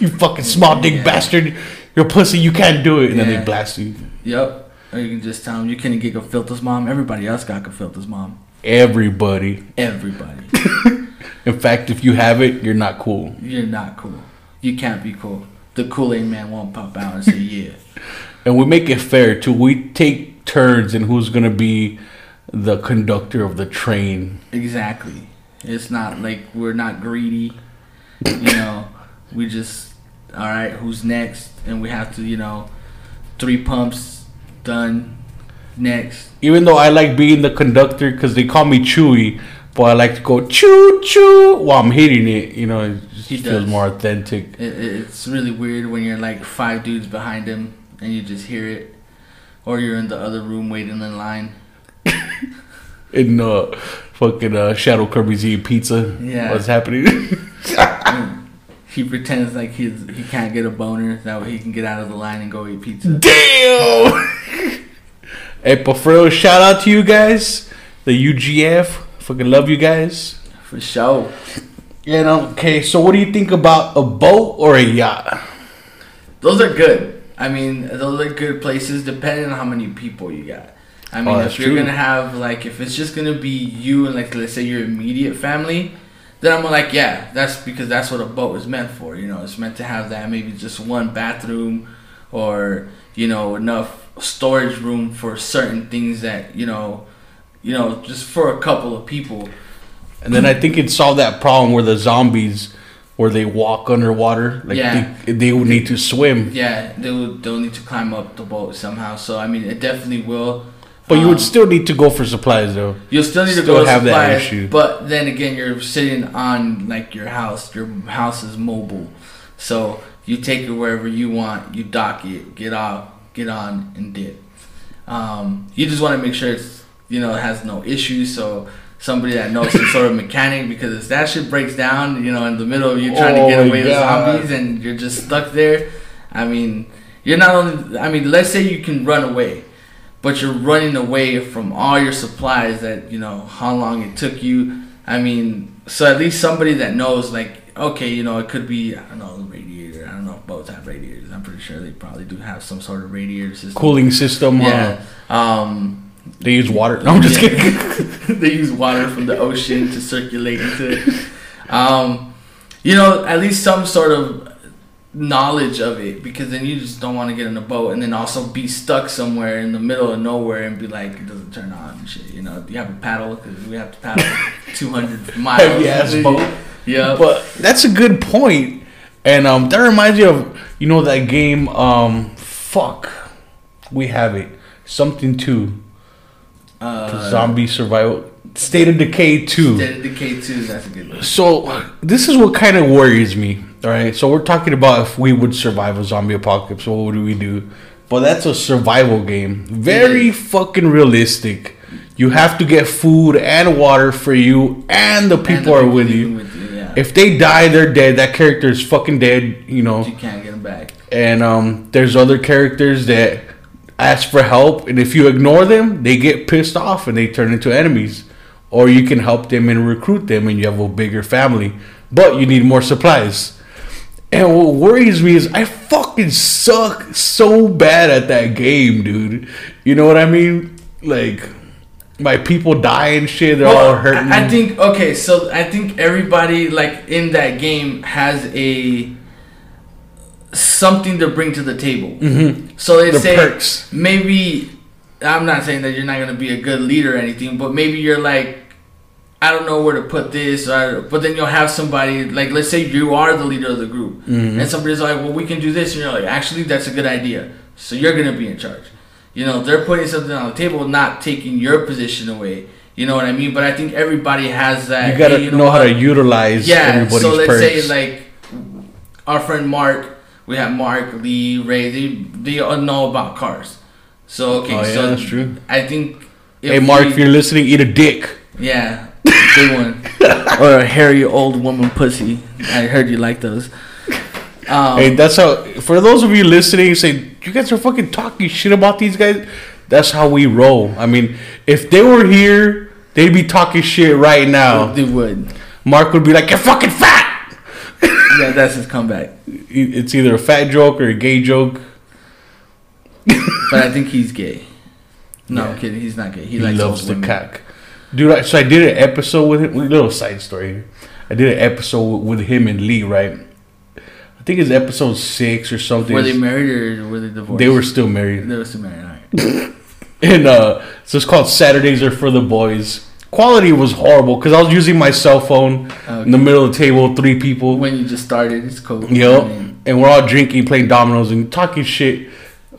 You fucking small dick yeah. bastard. You're a pussy. You can't do it. And yeah. then they blast you. Yep. Or you can just tell them, you couldn't get Gafilta's mom. Everybody else got Gafilta's mom. Everybody. Everybody. In fact, if you have it, you're not cool. You're not cool. You can't be cool. The Kool-Aid man won't pop out and say, yeah. And we make it fair, too. We take turns in who's going to be the conductor of the train. Exactly. It's not like we're not greedy. You know, we just, all right, who's next? And we have to, you know, three pumps, done, next. Even though I like being the conductor because they call me Chewy, but I like to go choo-choo while I'm hitting it. You know, it just he feels does. more authentic. It, it's really weird when you're like five dudes behind him and you just hear it. Or you're in the other room waiting in line. In uh, fucking uh, Shadow Kirby's eating pizza. Yeah. What's happening? He pretends like he's, he can't get a boner. That way he can get out of the line and go eat pizza. Damn! Hey, but for real, shout out to you guys. The U G F. Fucking love you guys. For sure. You know, okay, so what do you think about a boat or a yacht? Those are good. I mean, those are good places depending on how many people you got. I mean, oh, if you're true. gonna have like, if it's just gonna be you and like, let's say your immediate family, then I'm like, yeah, that's because that's what a boat is meant for. You know, it's meant to have that maybe just one bathroom, or you know, enough storage room for certain things that you know, you know, just for a couple of people. And then I think it solved that problem where the zombies, where they walk underwater, like yeah. they, they would need to swim. Yeah, they would. They'll need to climb up the boat somehow. So I mean, it definitely will. But you would still need to go for supplies, though. You'll still need to still go for have supplies, that issue. But then again, you're sitting on like your house. Your house is mobile, so you take it wherever you want. You dock it, get off, get on, and dip. Um, you just want to make sure it's you know it has no issues. So somebody that knows some sort of mechanic, because if that shit breaks down, you know, in the middle of you trying oh to get away the zombies and you're just stuck there. I mean, you're not only. I mean, let's say you can run away. But you're running away from all your supplies that, you know, how long it took you. I mean, so at least somebody that knows, like, okay, you know, it could be, I don't know, radiator. I don't know if boats have radiators. I'm pretty sure they probably do have some sort of radiator system. Cooling system. Yeah. Uh, um, they use water. No, I'm just yeah. kidding. They use water from the ocean to circulate into it. Um, you know, at least some sort of knowledge of it, because then you just don't want to get in a boat and then also be stuck somewhere in the middle of nowhere and be like, it doesn't turn on and shit. You know, you have a paddle because we have to paddle two hundred miles. Heavy ass boat. Yeah. But that's a good point. And um, that reminds me of, you know, that game, um, fuck, we have it. Something two. Uh, zombie survival. State of Decay two. State of Decay two, that's a good one. So this is what kind of worries me. All right, so we're talking about if we would survive a zombie apocalypse, what would we do? But that's a survival game. Very fucking realistic. You have to get food and water for you, and the people and the are people with you. With you yeah. If they die, they're dead. That character is fucking dead, you know. You can't get them back. And um, there's other characters that ask for help, and if you ignore them, they get pissed off and they turn into enemies. Or you can help them and recruit them, and you have a bigger family. But you need more supplies. And what worries me is I fucking suck so bad at that game, dude. You know what I mean? Like, my people die and shit. They're well, all hurting. I think, okay, so I think everybody, like, in that game has a something to bring to the table. Mm-hmm. So they the say perks. Maybe, I'm not saying that you're not going to be a good leader or anything, but maybe you're like, I don't know where to put this, or, but then you'll have somebody, like, let's say you are the leader of the group, mm-hmm. and somebody's like, well, we can do this, and you're like, actually, that's a good idea, so you're going to be in charge. You know, they're putting something on the table, not taking your position away, you know what I mean? But I think everybody has that. You got to hey, you know, know how to utilize yeah, everybody's so let's perks. Say, like, our friend Mark, we have Mark, Lee, Ray, they, they all know about cars. So, okay, oh, yeah, so that's true. I think... Hey, Mark, we, if you're listening, eat a dick. Yeah. Good one. Or a hairy old woman pussy. I heard you like those. Um, hey, that's how... For those of you listening, say, you guys are fucking talking shit about these guys. That's how we roll. I mean, if they were here, they'd be talking shit right now. They would. Mark would be like, you're fucking fat! Yeah, that's his comeback. It's either a fat joke or a gay joke. But I think he's gay. No, yeah. I'm kidding. He's not gay. He, he likes loves the cock. Dude, I, so I did an episode with him. Little side story. I did an episode with him and Lee, right? I think it's episode six or something. Were they married or were they divorced? They were still married. They were still married, all right. And uh, so it's called Saturdays Are For The Boys. Quality was horrible because I was using my cell phone okay. in the middle of the table, three people. When you just started, it's cold. Yep. I mean, and we're all drinking, playing dominoes and talking shit.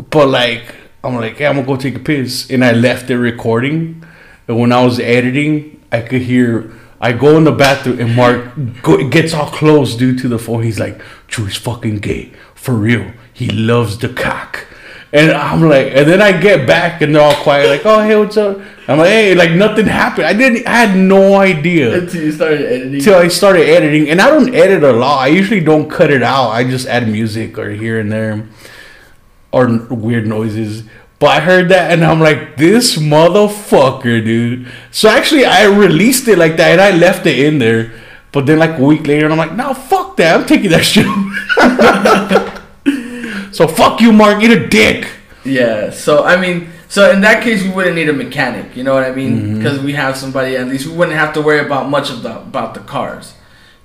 But like, I'm like, yeah, I'm gonna go take a piss. And I left it recording. And when I was editing, I could hear, I go in the bathroom and Mark go, gets all close, dude, to the phone. He's like, Chewy's fucking gay. For real. He loves the cock. And I'm like, and then I get back and they're all quiet. Like, oh, hey, what's up? I'm like, hey, like nothing happened. I didn't, I had no idea. Until you started editing. Until I started editing. And I don't edit a lot. I usually don't cut it out. I just add music or here and there. Or weird noises. But I heard that and I'm like, this motherfucker, dude. So actually I released it like that and I left it in there. But then like a week later, and I'm like, no, fuck that. I'm taking that shit. So fuck you, Mark. Eat a dick. Yeah. So, I mean, so in that case, we wouldn't need a mechanic. You know what I mean? Because mm-hmm. we have somebody, at least we wouldn't have to worry about much of the, about the cars.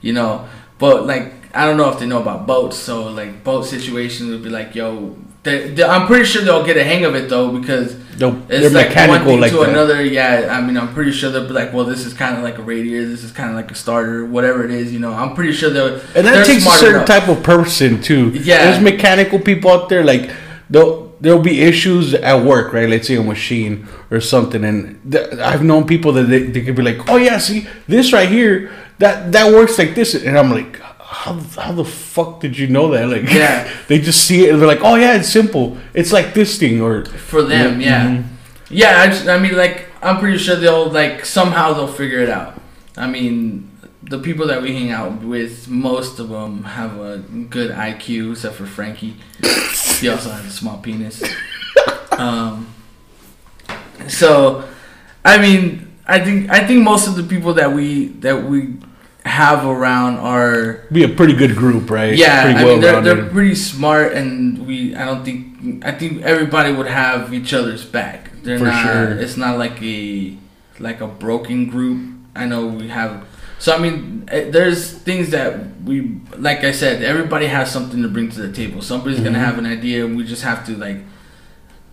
You know? But like, I don't know if they know about boats. So like boat situations would be like, yo... They, they, I'm pretty sure they'll get a hang of it though because they're, it's they're like mechanical one thing like to that. Another. Yeah, I mean, I'm pretty sure they'll be like, well, this is kind of like a radiator, this is kind of like a starter, whatever it is. You know, I'm pretty sure they'll. And that takes a certain enough. type of person too. Yeah, there's mechanical people out there like they'll there'll be issues at work, right? Let's say a machine or something, and th- I've known people that they, they could be like, oh yeah, see this right here that that works like this, and I'm like. How, how the fuck did you know that? Like, yeah. They just see it and they're like, oh, yeah, it's simple. It's like this thing. Or for them, yeah. Mm-hmm. Yeah, I, just, I mean, like, I'm pretty sure they'll, like, somehow they'll figure it out. I mean, the people that we hang out with, most of them have a good I Q, except for Frankie. He also has a small penis. Um, so, I mean, I think I think most of the people that we that we... have around our be a pretty good group, right? Yeah, pretty I well mean they're rounded. They're pretty smart, and we I don't think I think everybody would have each other's back. They're For not. Sure. It's not like a like a broken group. I know we have. So I mean, there's things that we like. I said everybody has something to bring to the table. Somebody's mm-hmm. gonna have an idea, and we just have to like.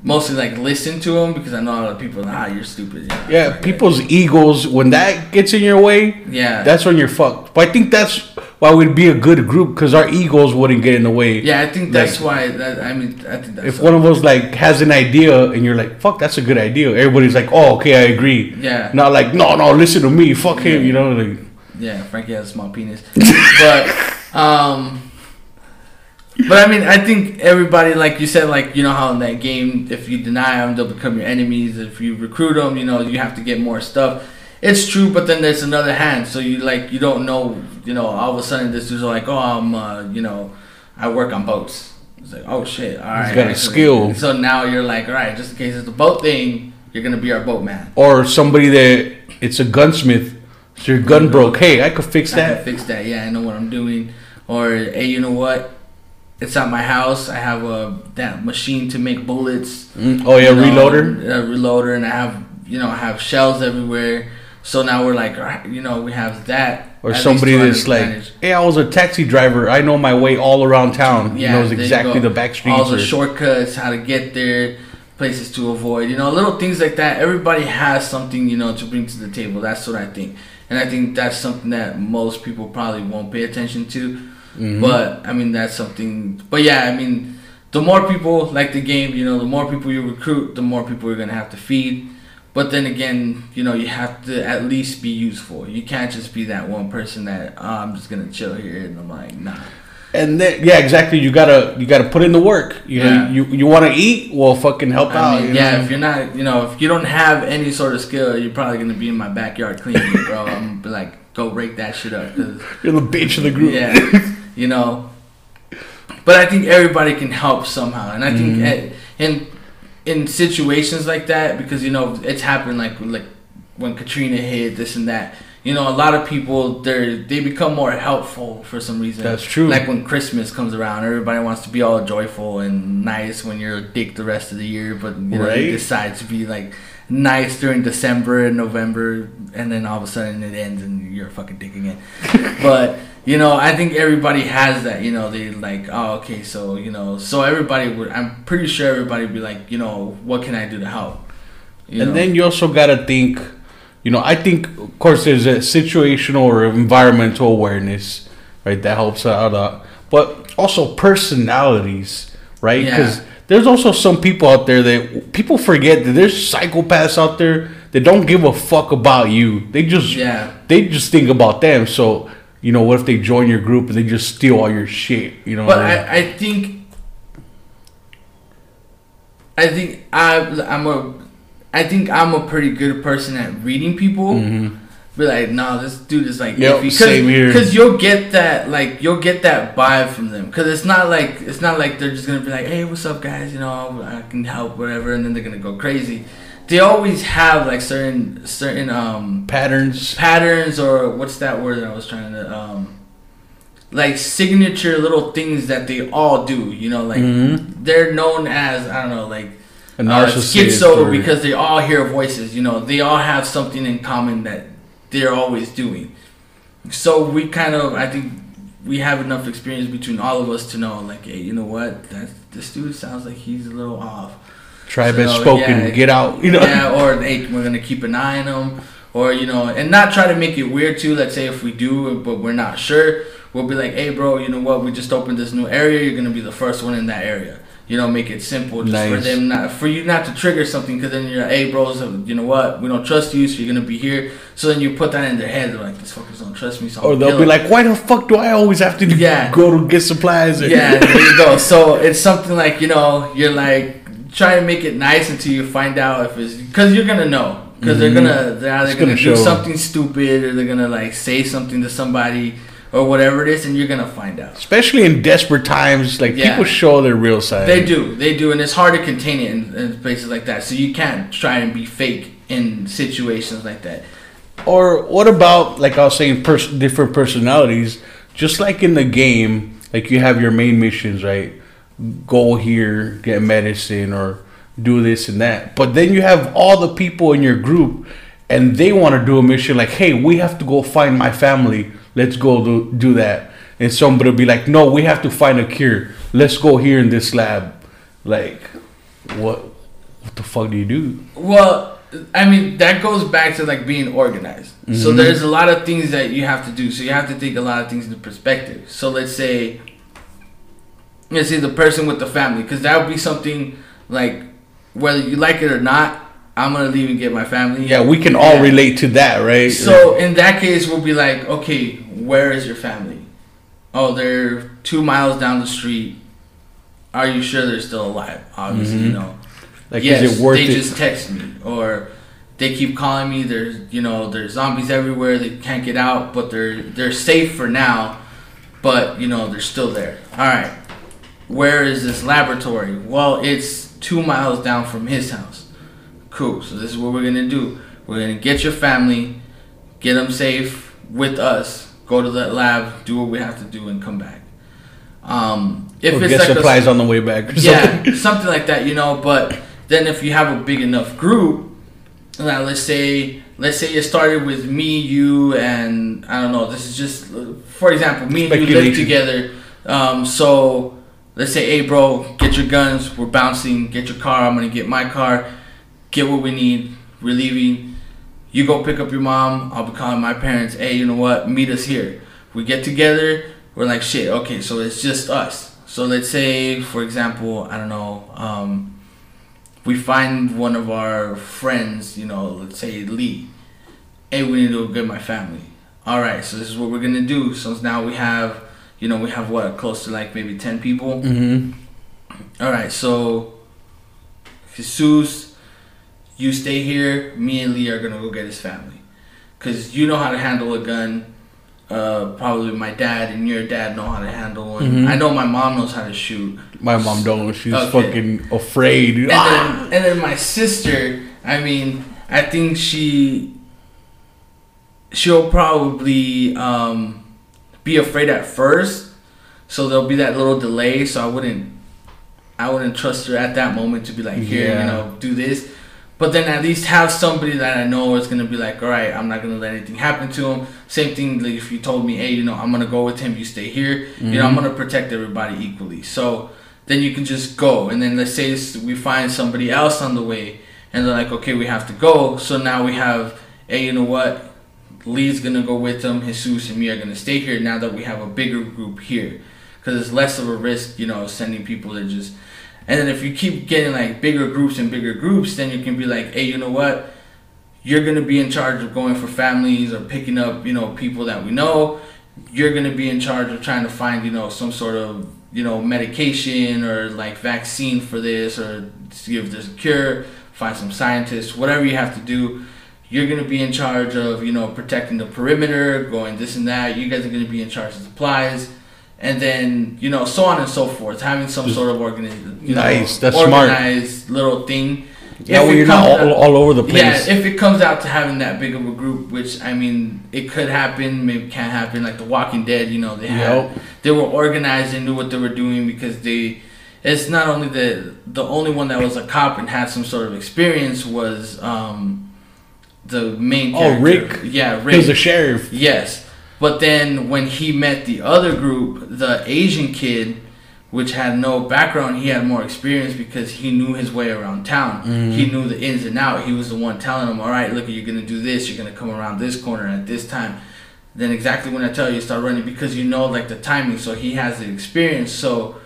Mostly like listen to them because I know a lot of people are like, ah, you're stupid. You're yeah, right, people's right. egos, when that gets in your way, yeah, that's when you're fucked. But I think that's why we'd be a good group because our egos wouldn't get in the way. Yeah, I think that's like, why. That, I mean, I think that's if one of us like has an idea and you're like, fuck, that's a good idea. Everybody's like, oh, okay, I agree. Yeah. Not like, no, no, listen to me. Fuck him. Yeah. You know, like. Yeah, Frankie has a small penis, but um. But I mean, I think everybody, like you said, like, you know how in that game, if you deny them, they'll become your enemies. If you recruit them, you know, you have to get more stuff. It's true, but then there's another hand. So you, like, you don't know, you know, all of a sudden this dude's like, oh, I'm, uh, you know, I work on boats. It's like, oh, shit. All right. He's got a so, skill. So now you're like, all right, just in case it's a boat thing, you're going to be our boat man. Or somebody that, it's a gunsmith. So your gun broke. Hey, I could fix that. I could fix that. Yeah, I know what I'm doing. Or, hey, you know what? It's at my house. I have a that machine to make bullets. Mm. Oh yeah, you know, reloader. A reloader, and I have you know I have shells everywhere. So now we're like, you know, we have that. Or somebody that's like, manage. Hey, I was a taxi driver. I know my way all around town. Yeah, knows exactly the back streets. All the shortcuts, how to get there, places to avoid. You know, little things like that. Everybody has something you know to bring to the table. That's what I think. And I think that's something that most people probably won't pay attention to. Mm-hmm. But, I mean, that's something... But, yeah, I mean, the more people like the game, you know, the more people you recruit, the more people you're going to have to feed. But then again, you know, you have to at least be useful. You can't just be that one person that, oh, I'm just going to chill here. And I'm like, nah. And then, yeah, exactly. You gotta, you gotta put in the work. You know, yeah. you you want to eat? Well, fucking help I out. Mean, you know? Yeah, if you're not, you know, if you don't have any sort of skill, you're probably gonna be in my backyard cleaning, bro. I'm be like, go rake that shit up. Cause, you're the bitch of the group. Yeah, you know. But I think everybody can help somehow, and I think mm-hmm. at, in in situations like that, because you know it's happened, like like when Katrina hit, this and that. You know, a lot of people, they they become more helpful for some reason. That's true. Like when Christmas comes around, everybody wants to be all joyful and nice when you're a dick the rest of the year. But, you know, right? You decide to be, like, nice during December and November. And then all of a sudden it ends and you're a fucking dick again. But, you know, I think everybody has that. You know, they like, oh, okay, so, you know. So everybody would, I'm pretty sure everybody would be like, you know, what can I do to help? You and know? Then you also got to think... You know, I think, of course, there's a situational or environmental awareness, right? That helps out. Uh, but also personalities, right? Because yeah. there's also some people out there that people forget that there's psychopaths out there that don't give a fuck about you. They just, yeah. they just think about them. So, you know, what if they join your group and they just steal all your shit? You know, but I, I think, I think I, I'm a. I think I'm a pretty good person at reading people. Mm-hmm. Be like, no, nah, this dude is like, yep, iffy. Same here. Because you'll get that, like, you'll get that vibe from them. Because it's not like it's not like they're just gonna be like, hey, what's up, guys? You know, I can help, whatever, and then they're gonna go crazy. They always have like certain certain um, patterns, patterns, or what's that word that I was trying to um, like signature little things that they all do. You know, like mm-hmm. they're known as I don't know, like. Uh, schizo because they all hear voices, you know, they all have something in common that they're always doing. So we kind of, I think we have enough experience between all of us to know, like, hey, you know what, that's, this dude sounds like he's a little off. Tribe so, has spoken, yeah, get out, you know. Yeah, or hey, we're going to keep an eye on him, or, you know, and not try to make it weird too. Let's say if we do, but we're not sure, we'll be like, hey, bro, you know what, we just opened this new area, you're going to be the first one in that area. You know, make it simple just nice. for them not for you not to trigger something, because then you're like, hey, bros, you know what? We don't trust you, so you're gonna be here. So then you put that in their head. They're like, these fuckers don't trust me. So or they'll be like, why the fuck do I always have to do yeah. go to get supplies? Or- yeah, there you go. So it's something like, you know, you're like trying to make it nice until you find out if it's because you're gonna know because mm-hmm. they're gonna they're either gonna, gonna do something stupid or they're gonna like say something to somebody. Or whatever it is, and you're going to find out. Especially in desperate times, like, yeah. people show their real side. They do. They do, and it's hard to contain it in, in places like that. So you can't try and be fake in situations like that. Or what about, like I was saying, pers- different personalities? Just like in the game, like you have your main missions, right? Go here, get medicine, or do this and that. But then you have all the people in your group, and they want to do a mission like, hey, we have to go find my family. Let's go do, do that. And somebody will be like, no, we have to find a cure. Let's go here in this lab. Like, what what the fuck do you do? Well, I mean, that goes back to, like, being organized. Mm-hmm. So there's a lot of things that you have to do. So you have to take a lot of things into perspective. So let's say, let's say the person with the family. Because that would be something, like, whether you like it or not, I'm going to leave and get my family. Yeah, we can all yeah. relate to that, right? So, in that case, we'll be like, okay, where is your family? Oh, they're two miles down the street. Are you sure they're still alive? Obviously, mm-hmm. you know. Like, yes, is it worth they it? Just text me. Or they keep calling me. There's, you know, there's zombies everywhere. They can't get out, but they're, they're safe for now. But, you know, they're still there. All right. Where is this laboratory? Well, it's two miles down from his house. Cool. So this is what we're going to do. We're going to get your family, get them safe with us, go to the lab, do what we have to do, and come back. Um, if or it's get like supplies a, on the way back. Or yeah, something. something like that, you know. But then if you have a big enough group, now let's say let's say it started with me, you, and I don't know. This is just, for example, me and you live together. Um, so let's say, hey, bro, get your guns. We're bouncing. Get your car. I'm going to get my car. Get what we need. We're leaving. You go pick up your mom. I'll be calling my parents. Hey, you know what? Meet us here. We get together. We're like, shit, okay, so it's just us. So let's say, for example, I don't know, um, we find one of our friends, you know, let's say Lee. Hey, we need to go get my family. All right, so this is what we're going to do. So now we have, you know, we have what, close to like maybe ten people? Mm-hmm. All right, so Jesus, you stay here. Me and Lee are going to go get his family. Because you know how to handle a gun. Uh, probably my dad and your dad know how to handle one. Mm-hmm. I know my mom knows how to shoot. My mom don't. She's okay. Fucking afraid. And, ah! then, and then my sister, I mean, I think she... she'll probably um, be afraid at first. So there'll be that little delay. So I wouldn't... I wouldn't trust her at that moment to be like, here, yeah. you know, do this. But then at least have somebody that I know is going to be like, all right, I'm not going to let anything happen to him. Same thing like if you told me, hey, you know, I'm going to go with him. You stay here. Mm-hmm. You know, I'm going to protect everybody equally. So then you can just go. And then let's say we find somebody else on the way. And they're like, okay, we have to go. So now we have, hey, you know what? Lee's going to go with him. Jesus and me are going to stay here now that we have a bigger group here. Because it's less of a risk, you know, sending people that just... And then if you keep getting like bigger groups and bigger groups, then you can be like, hey, you know what? You're going to be in charge of going for families or picking up, you know, people that we know. You're going to be in charge of trying to find, you know, some sort of, you know, medication or like vaccine for this or see if there's a cure, find some scientists, whatever you have to do. You're going to be in charge of, you know, protecting the perimeter, going this and that. You guys are going to be in charge of supplies. And then, you know, so on and so forth. Having some sort of organi- you nice, know, that's organized smart. Little thing. Yeah, well, you're not all, out, all over the place. Yeah, if it comes out to having that big of a group, which, I mean, it could happen, maybe can't happen. Like The Walking Dead, you know, they yep. had, they were organized and knew what they were doing because they... It's not only the, the only one that was a cop and had some sort of experience was um, the main character. Oh, Rick. Yeah, Rick. He was a sheriff. Yes. But then when he met the other group, the Asian kid, which had no background, he had more experience because he knew his way around town. Mm. He knew the ins and out. He was the one telling them, all right, look, you're going to do this. You're going to come around this corner at this time. Then exactly when I tell you, you start running because you know like the timing. So he has the experience. So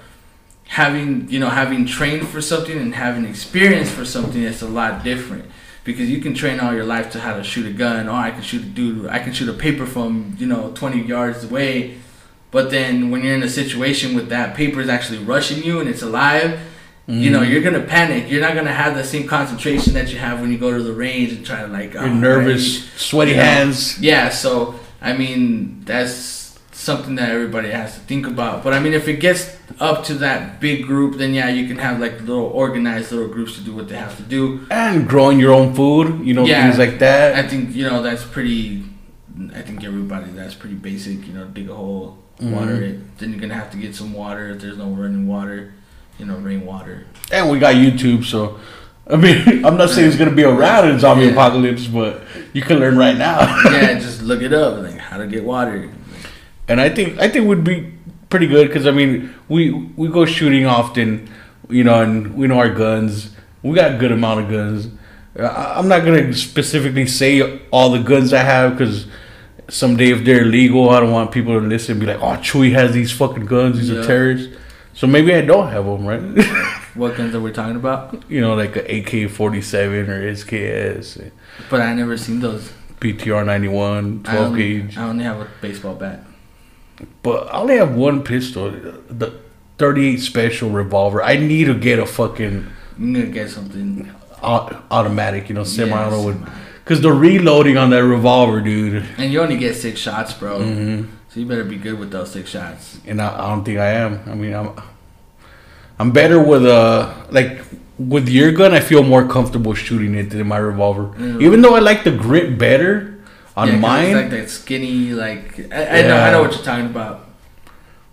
having, you know, having trained for something and having experience for something, it's a lot different. Because you can train all your life to how to shoot a gun. Oh, I can shoot a dude. I can shoot a paper from, you know, twenty yards away. But then when you're in a situation with that paper is actually rushing you and it's alive, mm. you know, you're going to panic. You're not going to have the same concentration that you have when you go to the range and try to, like... You're oh, nervous, right? sweaty you know? hands. Yeah, so, I mean, that's something that everybody has to think about. But, I mean, if it gets up to that big group, then yeah, you can have like little organized little groups to do what they have to do and growing your own food, you know, yeah, things like that. I think, you know, that's pretty, I think everybody, that's pretty basic, you know, dig a hole, mm-hmm. water it, then you're gonna have to get some water if there's no running water, you know, rainwater. And we got YouTube, so I mean, I'm not saying it's gonna be around in zombie yeah. apocalypse, but you can learn right now. Yeah, just look it up, like how to get water. And I think, I think would be pretty good because I mean we we go shooting often, you know, and we know our guns. We got a good amount of guns. I, I'm not gonna specifically say all the guns I have because someday if they're illegal, I don't want people to listen and be like, "Oh, Chewy has these fucking guns. He's yeah. a terrorist." So maybe I don't have them, right? What guns are we talking about? You know, like an A K forty-seven or S K S. But I never seen those. P T R ninety-one, twelve gauge. I only have a baseball bat. But I only have one pistol, the thirty-eight special revolver. I need to get a fucking... You need to get something. Aut- automatic, you know, semi-auto. Yes. Would, because the reloading on that revolver, dude. And you only get six shots, bro. Mm-hmm. So you better be good with those six shots. And I, I don't think I am. I mean, I'm I'm better with a... Like, with your gun, I feel more comfortable shooting it than my revolver. Mm-hmm. Even though I like the grip better... On yeah, mine, it's like that skinny, like I, yeah. I know, I know what you're talking about.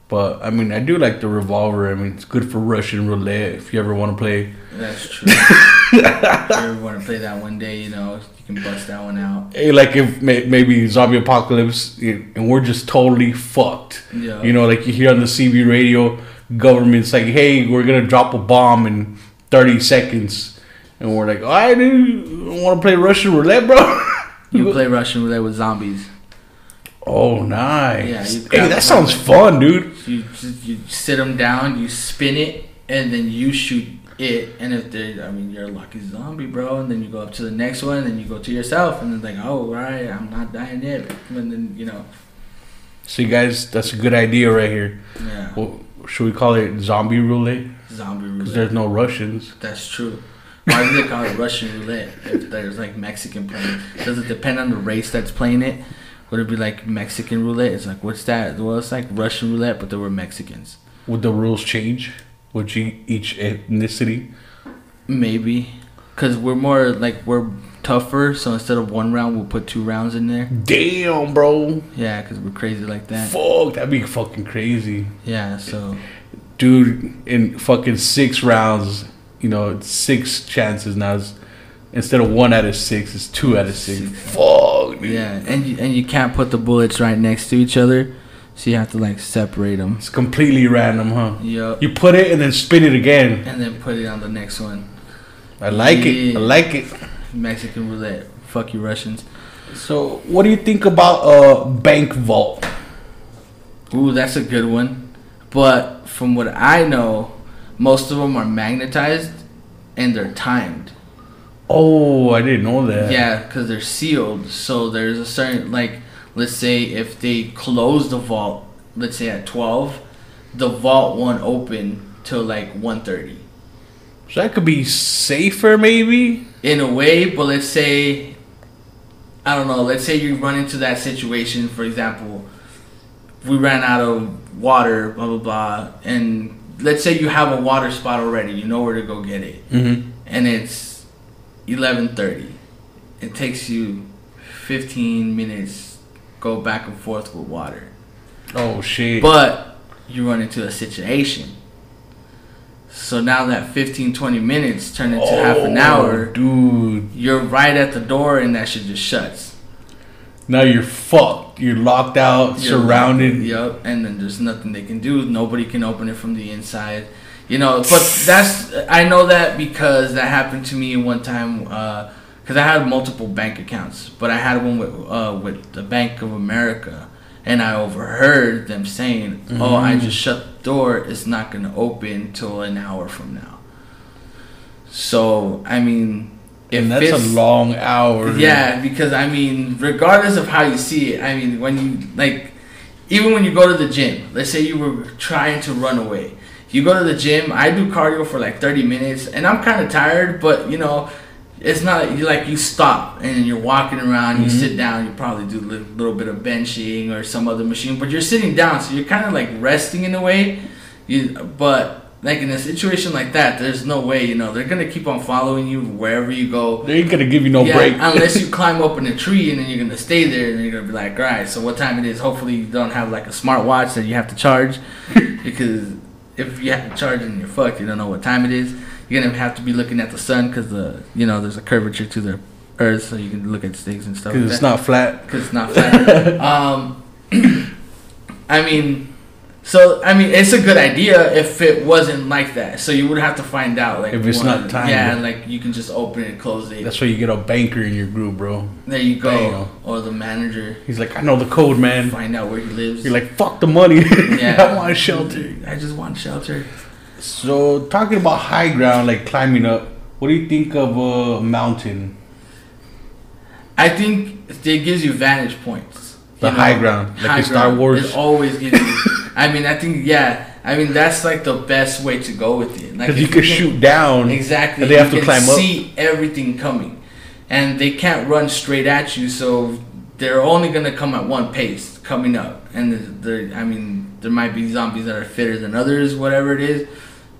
But I mean, I do like the revolver. I mean, it's good for Russian roulette if you ever want to play. That's true. If you ever want to play that one day, you know, you can bust that one out. Hey, like if maybe zombie apocalypse and we're just totally fucked. Yeah. You know, like you hear on the C B radio, government's like, "Hey, we're gonna drop a bomb in thirty seconds," and we're like, "All right, dude, I want to play Russian roulette, bro." You can play Russian roulette with zombies. Oh, nice. Yeah, hey, that sounds fun, dude. You, you sit them down, you spin it, and then you shoot it. And if they, I mean, you're a lucky zombie, bro. And then you go up to the next one, and then you go to yourself. And then like, oh, right, I'm not dying yet. And then, you know. So you guys, that's a good idea right here. Yeah. Well, should we call it zombie roulette? Zombie roulette. Because there's no Russians. That's true. Why do they call it Russian roulette if there's like Mexican playing? Does it depend on the race that's playing it? Would it be like Mexican roulette? It's like, what's that? Well, it's like Russian roulette, but there were Mexicans. Would the rules change with each ethnicity? Maybe. Because we're more like, we're tougher. So instead of one round, we'll put two rounds in there. Damn, bro. Yeah, because we're crazy like that. Fuck, that'd be fucking crazy. Yeah, so. Dude, in fucking six rounds, you know, six chances now. It's, instead of one out of six, it's two out of six. six. Fuck, dude. Yeah, and you, and you can't put the bullets right next to each other, so you have to, like, separate them. It's completely random, huh? Yep. You put it and then spin it again. And then put it on the next one. I like yeah. it. I like it. Mexican roulette. Fuck you, Russians. So, what do you think about a uh, bank vault? Ooh, that's a good one. But from what I know, most of them are magnetized and they're timed. Oh, I didn't know that. Yeah, because they're sealed. So there's a certain, like, let's say if they close the vault, let's say at twelve, the vault won't open till like one thirty. So that could be safer, maybe? In a way, but let's say, I don't know, let's say you run into that situation, for example, we ran out of water, blah, blah, blah, and let's say you have a water spot already, you know where to go get it, mm-hmm. and it's eleven thirty. It takes you fifteen minutes go back and forth with water. Oh shit. But you run into a situation. So now that fifteen, twenty minutes turn into oh, half an hour. Dude. You're right at the door and that shit just shuts. Now you're fucked. You're locked out, you're surrounded. Locked, yep. And then there's nothing they can do. Nobody can open it from the inside. You know, but that's, I know that because that happened to me one time, uh, because I had multiple bank accounts, but I had one with uh, with the Bank of America, and I overheard them saying, mm-hmm. oh, I just shut the door, it's not going to open till an hour from now. So, I mean, if and that's it's, a long hour. Yeah, because, I mean, regardless of how you see it, I mean, when you, like, even when you go to the gym, let's say you were trying to run away. You go to the gym, I do cardio for like thirty minutes, and I'm kind of tired, but, you know, it's not like you stop and you're walking around, mm-hmm. you sit down, you probably do a little bit of benching or some other machine, but you're sitting down, so you're kind of like resting in a way. You, but, like, in a situation like that, there's no way, you know, they're going to keep on following you wherever you go. They ain't going to give you no yeah, break. Unless you climb up in a tree and then you're going to stay there and you're going to be like, all right, so what time it is? Hopefully you don't have like a smartwatch that you have to charge because... If you have to charge and you're fucked, you don't know what time it is. You're gonna have to be looking at the sun because the you know there's a curvature to the earth, so you can look at things and stuff. Because like it's, it's not flat. Because it's not flat. um, I mean, so I mean it's a good idea if it wasn't like that. So you would have to find out like if it's one, not timed. Yeah, like you can just open it, and close it. That's why you get a banker in your group, bro. There you go. Damn. Or the manager. He's like, I know the code, man. Find out where he lives. You're like, fuck the money. Yeah. I want shelter. I just want shelter. So talking about high ground, like climbing up, what do you think of a mountain? I think it gives you vantage points. The you know, high ground, like high in Star Wars. It always gives you. I mean, I think, yeah. I mean, that's like the best way to go with it. Because like you can shoot down. Exactly. And they have to climb up. You can see everything coming. And they can't run straight at you, so they're only going to come at one pace coming up. And, they're, I mean, there might be zombies that are fitter than others, whatever it is.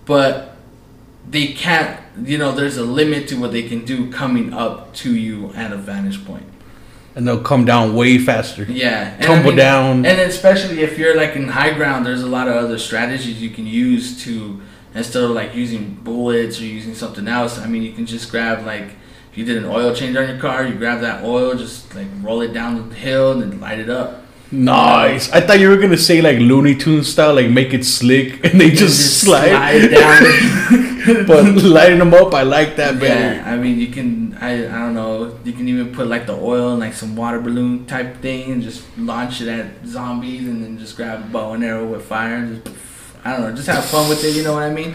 But they can't, you know, there's a limit to what they can do coming up to you at a vantage point. And they'll come down way faster. Yeah. And Tumble I mean, down. And especially if you're like in high ground, there's a lot of other strategies you can use to, instead of like using bullets or using something else, I mean, you can just grab like, if you did an oil change on your car, you grab that oil, just like roll it down the hill and then light it up. Nice. I thought you were gonna say like Looney Tunes style, like make it slick, and they just, just slide. slide down. But lighting them up, I like that better. Yeah, I mean, you can. I I don't know. You can even put like the oil and like some water balloon type thing, and just launch it at zombies, and then just grab a bow and arrow with fire, and just I don't know. Just have fun with it. You know what I mean?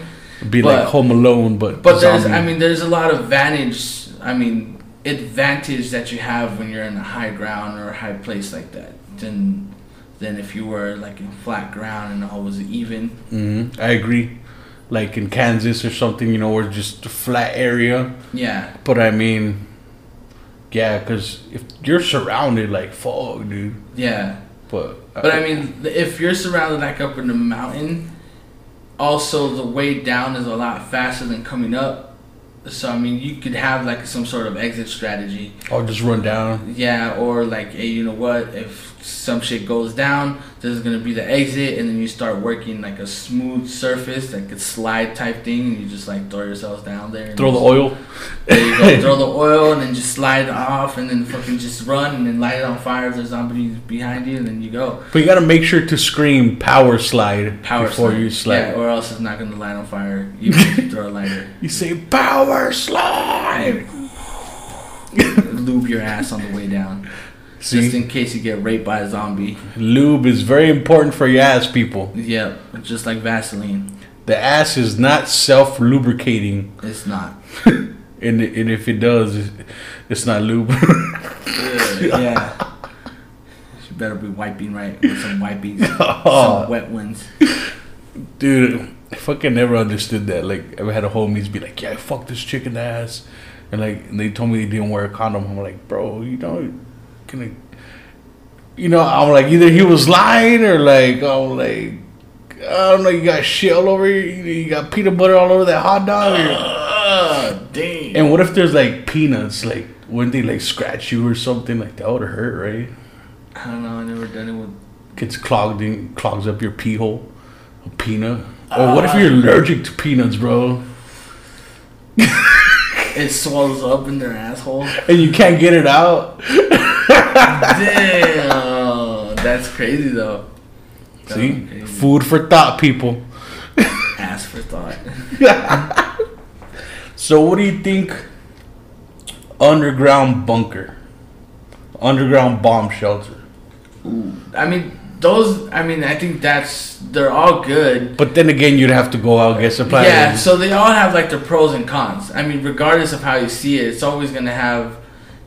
Be but, like Home Alone, but but zombie. There's I mean there's a lot of advantage. I mean advantage that you have when you're in a high ground or a high place like that. Than, than if you were like in flat ground and all was even. Mm-hmm. I agree. Like in Kansas or something, you know, or just a flat area. Yeah. But I mean, yeah, because if you're surrounded, like, fuck, dude. Yeah. But, but I, I mean, if you're surrounded like up in the mountain, also the way down is a lot faster than coming up. So, I mean, you could have, like, some sort of exit strategy. Or just run down. Yeah, or, like, hey, you know what? If some shit goes down, this is going to be the exit, and then you start working, like, a smooth surface, like a slide type thing, and you just, like, throw yourselves down there. Throw the oil. There you go. Throw the oil, and then just slide off, and then fucking just run, and then light it on fire if there's zombies behind you, and then you go. But you got to make sure to scream power slide power before slide. you slide. Yeah, or else it's not going to light on fire, even if you throw a lighter. You say power. Slime. Lube your ass on the way down. See? Just in case you get raped by a zombie. Lube is very important for your ass, people. Yeah, just like Vaseline. The ass is not self-lubricating. It's not. and, and if it does, it's not lube. yeah, yeah. She better be wiping right with some wiping. Oh. Some wet ones. Dude. I fucking never understood that. Like, I had a homie be like, yeah, I fucked this chick in the ass. And, like, and they told me they didn't wear a condom. I'm like, bro, you know, can I, you know, I'm like, either he was lying or, like, I'm like, I don't know, you got shit all over you. You got peanut butter all over that hot dog. Uh, damn. And what if there's, like, peanuts? Like, wouldn't they, like, scratch you or something? Like, that would have hurt, right? I don't know. I never done it with. Gets clogged in, clogs up your pee hole. A peanut. Or what if you're allergic to peanuts, bro? It swells up in their asshole. And you can't get it out. Damn. That's crazy, though. That's See? Crazy. Food for thought, people. Ass for thought. So what do you think? Underground bunker. Underground bomb shelter. Ooh. I mean... Those, I mean, I think that's, they're all good. But then again, you'd have to go out and get supplies. Yeah, so they all have, like, their pros and cons. I mean, regardless of how you see it, it's always going to have,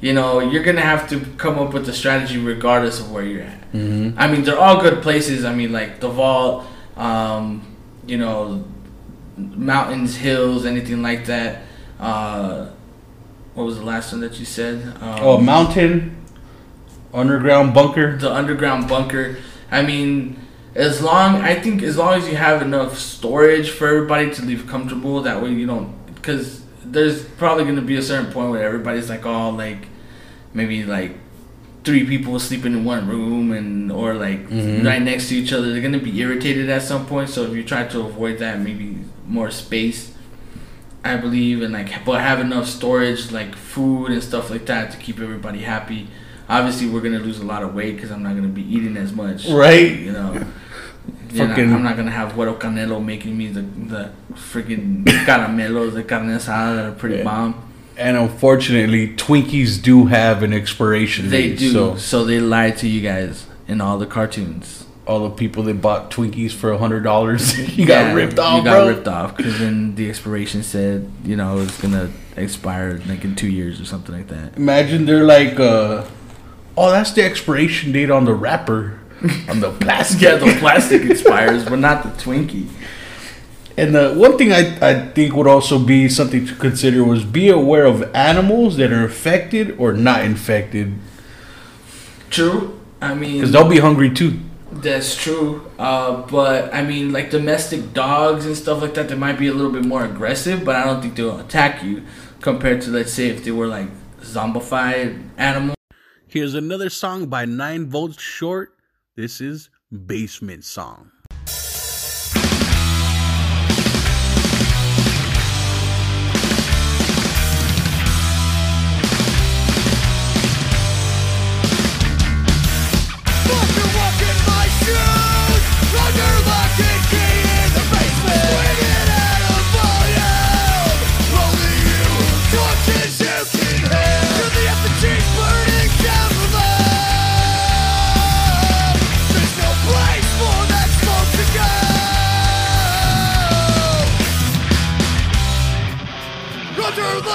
you know, you're going to have to come up with a strategy regardless of where you're at. Mm-hmm. I mean, they're all good places. I mean, like, the vault, um, you know, mountains, hills, anything like that. Uh, what was the last one that you said? Um, oh, mountain, underground bunker. The underground bunker. I mean, as long, I think as long as you have enough storage for everybody to leave comfortable, that way you don't, because there's probably going to be a certain point where everybody's like, oh, like, maybe like three people sleeping in one room and, or like mm-hmm. right next to each other. They're going to be irritated at some point. So if you try to avoid that, maybe more space, I believe, and like, but have enough storage, like food and stuff like that to keep everybody happy. Obviously, we're going to lose a lot of weight because I'm not going to be eating as much. Right. You know. Fucking. Not, I'm not going to have Huero Canelo making me the, the freaking caramelos, the carne asada that are pretty yeah. bomb. And unfortunately, Twinkies do have an expiration date. They do. So. so they lied to you guys in all the cartoons. All the people that bought Twinkies for one hundred dollars. you yeah, got ripped off, You got bro. ripped off because then the expiration said, you know, it's going to expire like in two years or something like that. Imagine they're like... Uh, Oh, that's the expiration date on the wrapper. On the plastic. Yeah, the plastic expires, but not the Twinkie. And the one thing I, I think would also be something to consider was be aware of animals that are infected or not infected. True. I mean... Because they'll be hungry, too. That's true. Uh, but, I mean, like domestic dogs and stuff like that, they might be a little bit more aggressive, but I don't think they'll attack you compared to, let's say, if they were, like, zombified animals. Here's another song by Nine Votes Short. This is Basement Song. Fuck your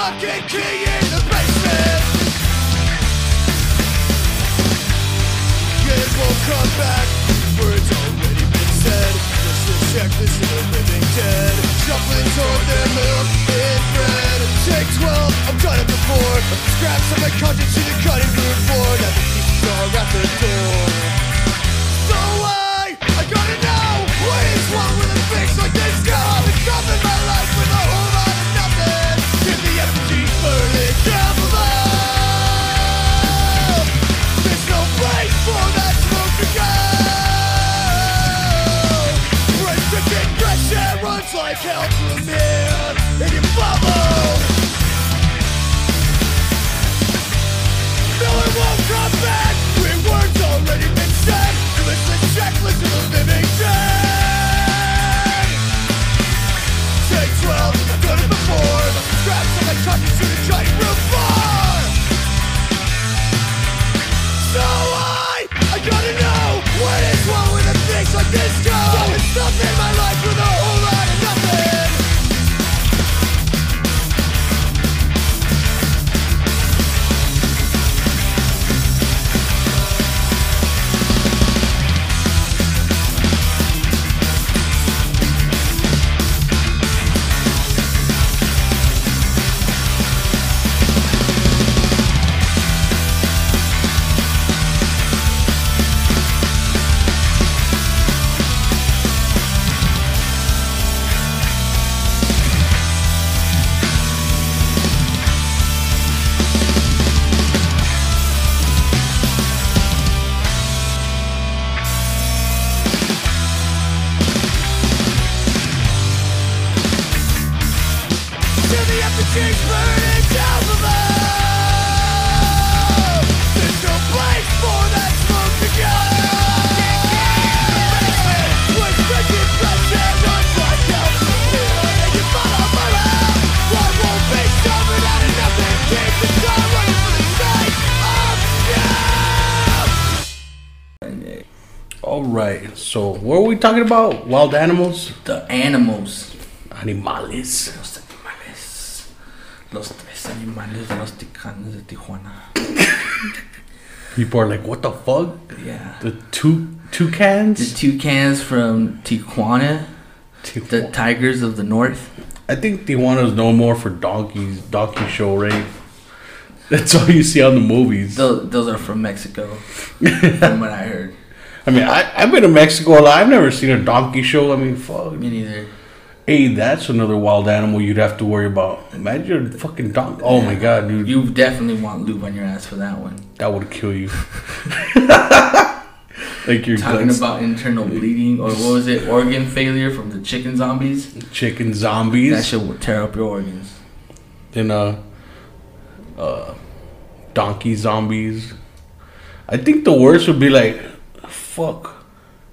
fucking key in the basement. It won't come back. Words already been said. Let's reject this in the living dead. Shuffling toward their milk in bread. Take twelve, I'm done at the board. Scraps of my conscience to the cutting board board. Now the pieces are at the door. Go away! I gotta know! What is wrong with a fix like this? Go! It's nothing my life with a whole lot of nothing. Give the effigy, burn it down below. There's no place for that smoke to go. Restricted pressure runs like hell to a mirror in your bubble. No, it won't come back. We're words already been said. Listless checklist of the living dead. Take twelve, I've done it before. Scraps of my conscience to the giant room floor. So I, I gotta know what is wrong with a things like this go. It's nothing in my life with a whole lot of nothing. Right, so what were we talking about? Wild animals? The animals. Animales. Los animales. Los tres animales de los Ticanes de Tijuana. People are like, what the fuck? Yeah. The two toucans? The toucans from Tijuana. Tijuana. The tigers of the north. I think Tijuana is known more for donkeys, donkey show, right? That's all you see on the movies. Those, those are from Mexico, from what I heard. I mean, I, I've been to Mexico a lot. I've never seen a donkey show. I mean, fuck. Me neither. Hey, that's another wild animal you'd have to worry about. Imagine a fucking donkey. Oh, yeah. My God, dude. You definitely want lube on your ass for that one. That would kill you. Like you're talking guts. About internal bleeding or what was it? Organ failure from the chicken zombies? Chicken zombies? That shit will tear up your organs. Then, uh, uh, donkey zombies. I think the worst would be like... Fuck,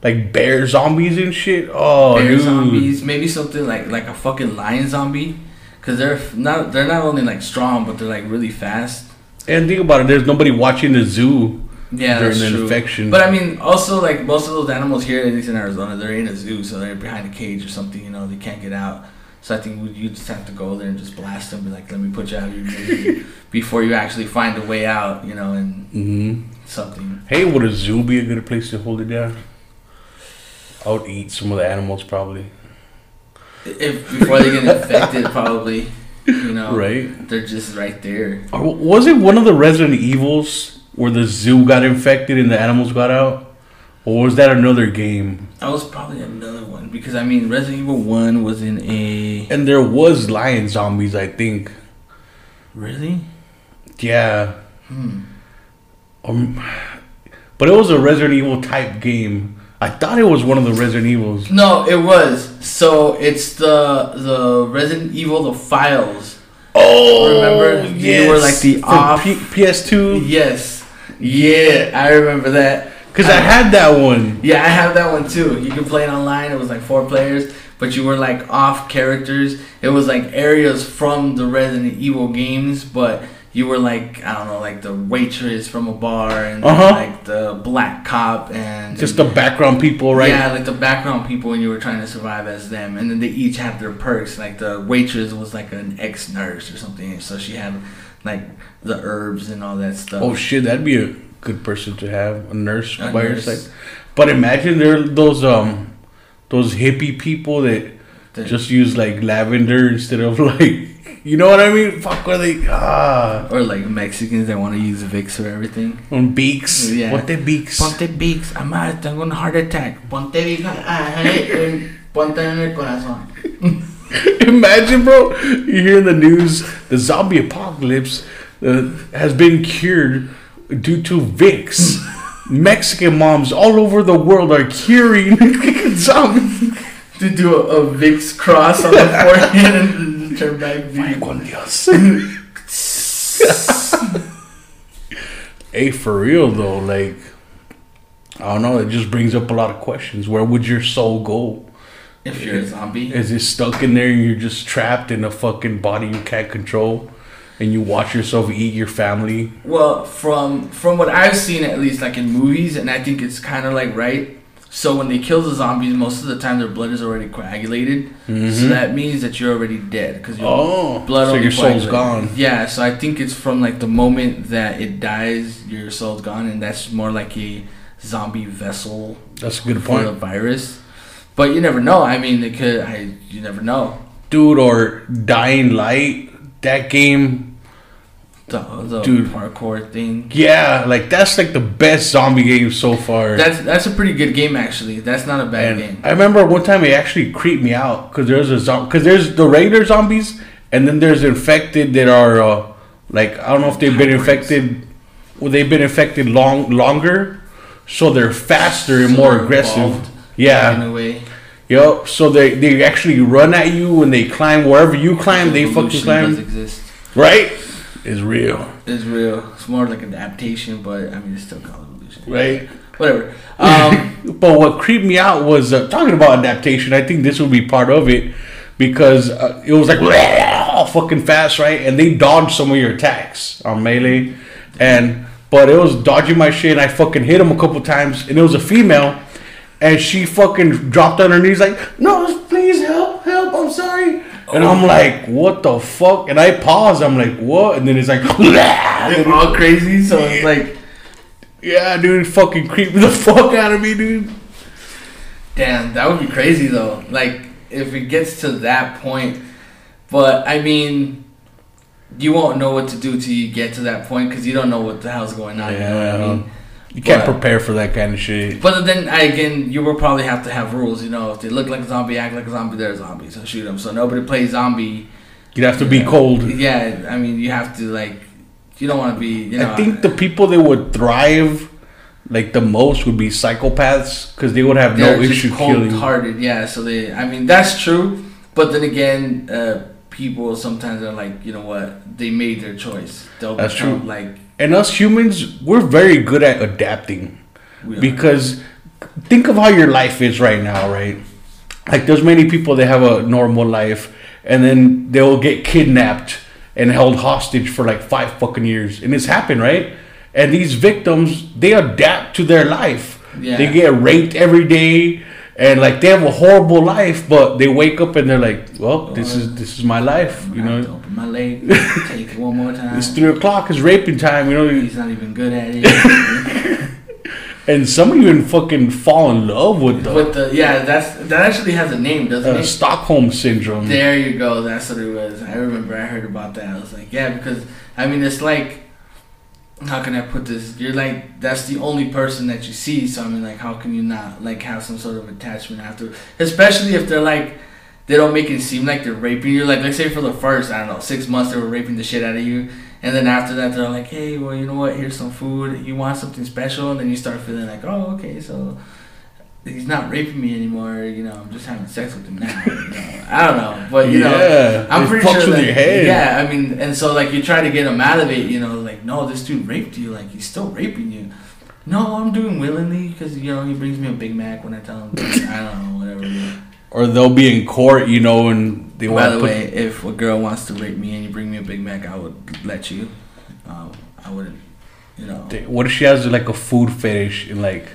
like bear zombies and shit. Oh, bear dude. Zombies. Maybe something like like a fucking lion zombie, because they're not they're not only like strong, but they're like really fast. And think about it. There's nobody watching the zoo. Yeah, during that's an true. Infection. But I mean, also like most of those animals here, at least in Arizona, they're in a zoo, so they're behind a cage or something. You know, they can't get out. So I think we, you just have to go there and just blast them. Be like, let me put you out of your misery before you actually find a way out. You know, and. Mm-hmm. Something. Hey, would a zoo be a good place to hold it down? I would eat some of the animals probably. If before they get infected, probably. You know, right? They're just right there. Or was it one of the Resident Evils where the zoo got infected and the animals got out, or was that another game? That was probably another one because I mean, Resident Evil One was in a. And there was lion zombies, I think. Really? Yeah. Hmm. Um, but it was a Resident Evil type game. I thought it was one of the Resident Evils. No, it was. So it's the the Resident Evil the Files. Oh, remember? Yes. You were like the off P- PS2. Yes. Yeah, I remember that. Cause I, I had that one. Yeah, I have that one too. You can play it online. It was like four players, but you were like off characters. It was like areas from the Resident Evil games, but. you were like, I don't know, like the waitress from a bar and uh-huh. like the black cop and just the background people, right? Yeah, like the background people, and you were trying to survive as them. And then they each have their perks. Like the waitress was like an ex-nurse or something, so she had like the herbs and all that stuff. Oh shit, that'd be a good person to have, a nurse a by nurse. Your side. But imagine there are those um those hippie people that the, just use like lavender instead of like. You know what I mean? Fuck, are they... Ah. Or like Mexicans that want to use Vicks for everything. On beaks. Yeah. Ponte Vicks. Ponte Vicks. I'm out. I'm going to heart attack. Ponte Vicks. Ponte en el corazón. Imagine, bro. You hear in the news, the zombie apocalypse uh, has been cured due to Vicks. Mexican moms all over the world are curing zombies. To do a, a Vicks cross on the forehead and... Turn back, hey, for real though, like I don't know, it just brings up a lot of questions. Where would your soul go if you're a zombie? Is it stuck in there and you're just trapped in a fucking body you can't control, and you watch yourself eat your family? Well, from from what I've seen, at least like in movies, and I think it's kind of like right. So when they kill the zombies, most of the time their blood is already coagulated. Mm-hmm. So that means that you're already dead because your oh, blood so only your soul's gone. Yeah, so I think it's from like the moment that it dies, your soul's gone, and that's more like a zombie vessel. That's a good point. For the virus, but you never know. I mean, they could. I you never know, dude. Or Dying Light, that game. The, the Dude. Parkour thing. Yeah, like that's like the best zombie game so far. That's that's a pretty good game actually. That's not a bad and game. I remember one time it actually creeped me out because there's a zombie. Because there's the regular zombies, and then there's infected that are uh, like I don't know if they've been infected. Well, they've been infected long longer, so they're faster and so more aggressive. Evolved, yeah. In a way. Yep. So they they actually run at you and they climb wherever you climb. They fucking climb. Does exist. Right. It's real. It's real. It's more like an adaptation, but I mean, it's still called evolution. Right. Whatever. Um, but what creeped me out was uh, talking about adaptation. I think this would be part of it because uh, it was like fucking fast, right? And they dodged some of your attacks on melee, and but it was dodging my shit. And I fucking hit him a couple times, and it was a female, and she fucking dropped on her knees like, "No, please help, help! I'm sorry." And I'm like, what the fuck? And I pause. I'm like, what? And then it's like, it's all crazy. So it's like, yeah, dude, fucking creep the fuck out of me, dude. Damn, that would be crazy though. Like, if it gets to that point, but I mean, you won't know what to do till you get to that point because you don't know what the hell's going on. Yeah, you know what I mean? You can't but, prepare for that kind of shit. But then, again, you will probably have to have rules. You know, if they look like a zombie, act like a zombie, they're a zombie. So shoot them. So nobody plays zombie. You'd have to be know. cold. Yeah, I mean, you have to, like, you don't want to be, you know. I think the people that would thrive, like, the most would be psychopaths. Because they would have no issue killing. They're just cold-hearted, yeah. So they, I mean, that's true. But then again, uh, people sometimes are like, you know what, they made their choice. They'll that's become, true. Like... And us humans, we're very good at adapting. Because think of how your life is right now, right? Like there's many people that have a normal life and then they'll get kidnapped and held hostage for like five fucking years. And it's happened, right? And these victims, they adapt to their life. Yeah. They get raped every day and like they have a horrible life, but they wake up and they're like, well, this is this is my life, you know. I have to open my leg, take it one more time. It's three o'clock. It's raping time, you know. He's not even good at it. And some even fucking fall in love with the, with the yeah. That's that actually has a name, doesn't uh, it? Stockholm syndrome. There you go. That's what it was. I remember I heard about that. I was like, yeah, because I mean, it's like, how can I put this? You're like, that's the only person that you see. So I mean, like, how can you not like have some sort of attachment after? Especially if they're like, they don't make it seem like they're raping you. Like, let's say for the first, I don't know, six months they were raping the shit out of you, and then after that they're like, hey, well, you know what? Here's some food. You want something special? And then you start feeling like, oh, okay, so he's not raping me anymore. You know, I'm just having sex with him now. You know? I don't know, but you yeah, know, I'm pretty sure. That, your head. Yeah, I mean, and so like you try to get him out of it. You know, like, no, this dude raped you. Like, he's still raping you. No, I'm doing willingly because you know he brings me a Big Mac when I tell him. I don't know, whatever. Yeah. Or they'll be in court, you know, and they. By the way, if a girl wants to rape me and you bring me a Big Mac, I would let you. Um, I wouldn't, you know. What if she has like a food fetish and like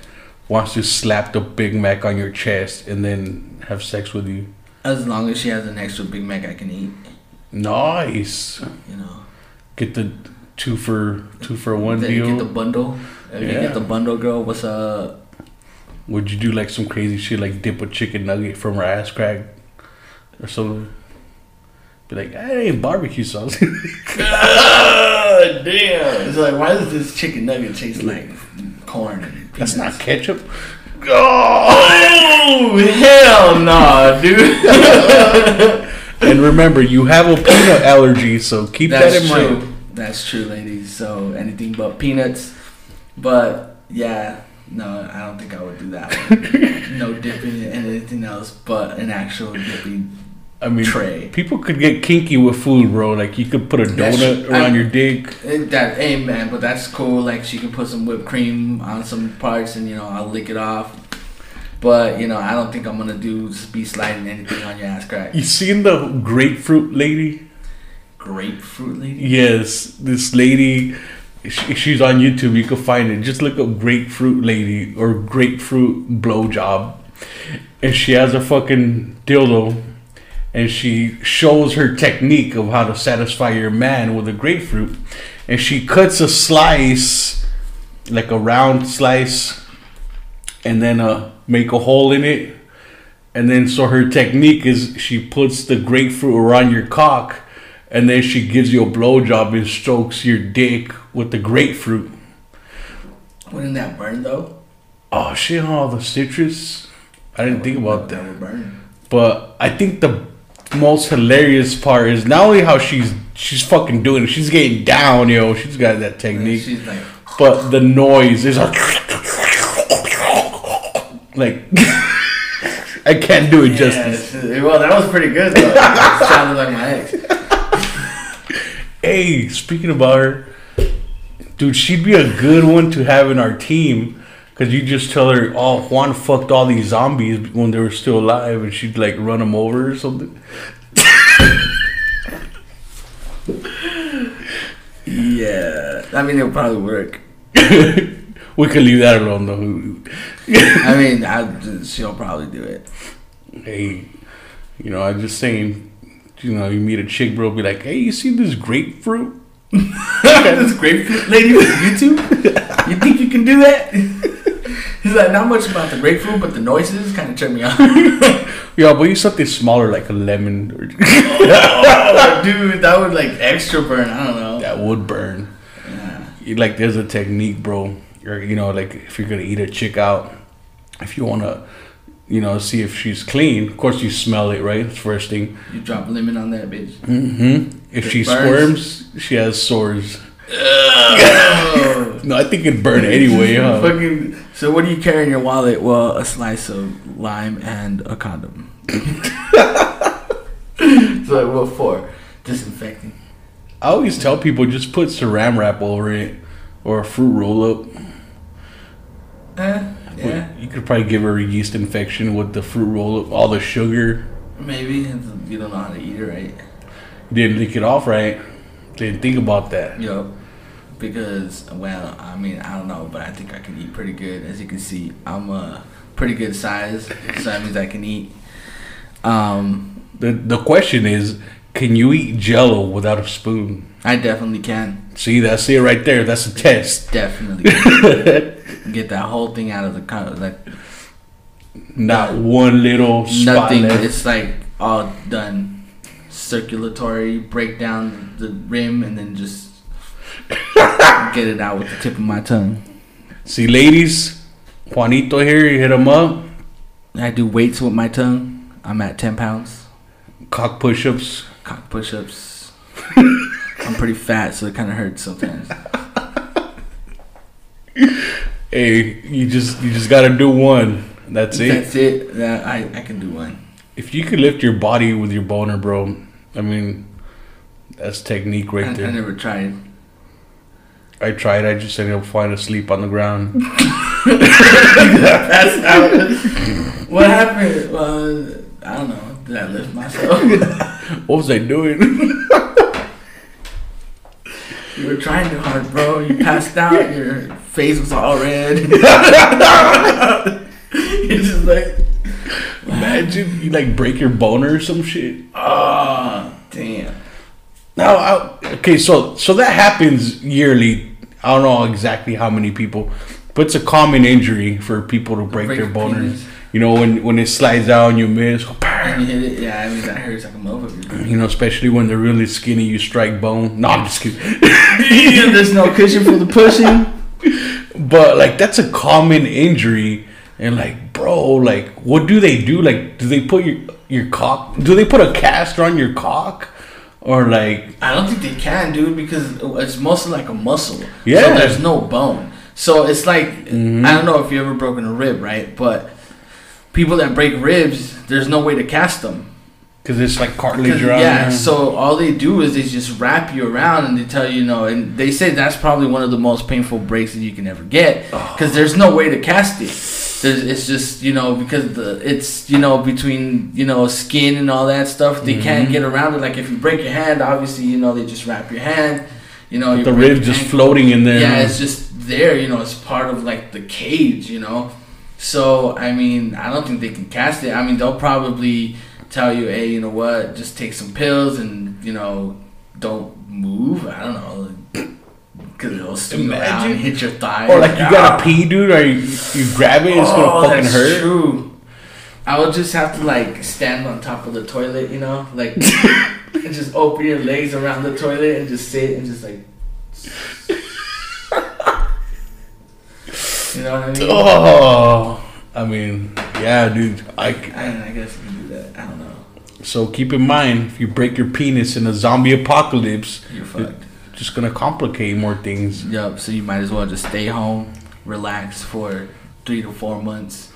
wants to slap the Big Mac on your chest and then have sex with you? As long as she has an extra Big Mac I can eat. Nice. You know. Get the two for two for one then deal. You get the bundle. Yeah. You get the bundle, girl. What's up? Would you do like some crazy shit, like dip a chicken nugget from her ass crack or something? Be like, I ain't barbecue sauce. God damn! It's like, why does this chicken nugget taste like corn and peanuts? That's not ketchup. Oh hell nah, dude! And remember, you have a peanut allergy, so keep That's that in true. mind. That's true, ladies. So anything but peanuts. But yeah, no, I don't think I would do that. No dipping and anything else, but an actual dipping. I mean, tray. People could get kinky with food, bro. Like, you could put a donut around I mean, your dick. That, hey, man, but that's cool. Like, she can put some whipped cream on some parts and, you know, I'll lick it off. But, you know, I don't think I'm going to do be sliding anything on your ass crack. You seen the grapefruit lady? Grapefruit lady? Yes. This lady, she, she's on YouTube. You can find it. Just look up grapefruit lady or grapefruit blowjob. And she has a fucking dildo. And she shows her technique of how to satisfy your man with a grapefruit. And she cuts a slice, like a round slice, and then uh, make a hole in it. And then so her technique is she puts the grapefruit around your cock. And then she gives you a blowjob and strokes your dick with the grapefruit. Wouldn't that burn though? Oh shit, all the citrus. I didn't think about that. That would burn. But I think the most hilarious part is not only how she's she's fucking doing it, she's getting down, yo. She's got that technique. She's like, but the noise is like, like I can't do it yeah, justice. Well, that was pretty good, though. It sounded like my ex. Hey, speaking about her, dude, she'd be a good one to have in our team. Because you just tell her, oh, Juan fucked all these zombies when they were still alive, and she'd, like, run them over or something. Yeah. I mean, it would probably work. We could leave that alone, though. I mean, I, she'll probably do it. Hey, you know, I'm just saying, you know, you meet a chick, bro, be like, hey, you see this grapefruit? This grapefruit lady with YouTube? You think you can do that? He's like, not much about the grapefruit, but the noises kind of turn me on. Yeah, but you something smaller like a lemon. Or oh, dude, that would like extra burn. I don't know. That would burn. Yeah. Like, there's a technique, bro. You're, you know, like if you're gonna eat a chick out, if you wanna, you know, see if she's clean. Of course, you smell it, right? First thing. You drop lemon on that bitch. Mm-hmm. If it she burns. Squirms, she has sores. No, I think it'd burn anyway, huh? Fucking, so what do you carry in your wallet? Well, a slice of lime and a condom. So like, what for? Disinfecting. I always tell people just put saran wrap over it or a fruit roll up. Eh, yeah. You could probably give her a yeast infection with the fruit roll up, all the sugar. Maybe you don't know how to eat it right. You didn't lick it off right. Didn't think about that. Yo, because, well, I mean, I don't know, but I think I can eat pretty good. As you can see, I'm a pretty good size, so that means I can eat. Um, the the question is, can you eat Jell-O without a spoon? I definitely can. See, that's it right there. That's a test. Definitely. Get that whole thing out of the car. Like, not that, one little spot nothing. Left. It's like all done. Circulatory, break down the rim, and then just get it out with the tip of my tongue. See, ladies, Juanito here, you hit him up. I do weights with my tongue. I'm at ten pounds. Cock push-ups. Cock push-ups. I'm pretty fat, so it kind of hurts sometimes. Hey, you just you just gotta do one. That's it. That's it. That, I, I can do one. If you could lift your body with your boner, bro, I mean, that's technique right I, there. I never tried. I tried. I just ended up falling asleep on the ground. That's how. What happened? Well, I don't know. Did I lift myself? What was I doing? You were trying too hard, bro. You passed out. Your face was all red. You're just like... Imagine you like break your boner or some shit. Oh, damn. Now, I, okay, so so that happens yearly. I don't know exactly how many people, but it's a common injury for people to break, break their boners. You know, when, when it slides out and you miss. And you hit it. Yeah, I mean, that hurts like a motherfucker. You know, especially when they're really skinny, you strike bone. No, I'm just kidding. There's no cushion for the pushing. But, like, that's a common injury. And, like, bro, like, what do they do? Like, do they put your, your cock? Do they put a cast on your cock? Or like... I don't think they can, dude, because it's mostly like a muscle. Yeah. So there's no bone. So it's like... Mm-hmm. I don't know if you ever broken a rib, right? But people that break ribs, there's no way to cast them. Because it's like cartilage around. Yeah, so all they do is they just wrap you around and they tell you, you know... And they say that's probably one of the most painful breaks that you can ever get. Because there's no way to cast it. There's, it's just, you know, because the it's, you know, between, you know, skin and all that stuff, they mm-hmm. can't get around it. Like, if you break your hand, obviously, you know, they just wrap your hand, you know. You the rib just hand. floating in there. Yeah, it's just there, you know, it's part of, like, the cage, you know. So, I mean, I don't think they can cast it. I mean, they'll probably tell you, hey, you know what, just take some pills and, you know, don't move. I don't know. Cause it'll swing around and hit your thigh. Or like you gotta pee, dude, or you, you grab it, it's oh, gonna fucking that's hurt. True. I would just have to like stand on top of the toilet, you know, like and just open your legs around the toilet and just sit and just like, you know what I mean? Oh, I mean, yeah, dude. I I, I guess you can do that. I don't know. So keep in mind, if you break your penis in a zombie apocalypse, you're fucked. It, just gonna complicate more things. Yep. So you might as well just stay home, relax for three to four months.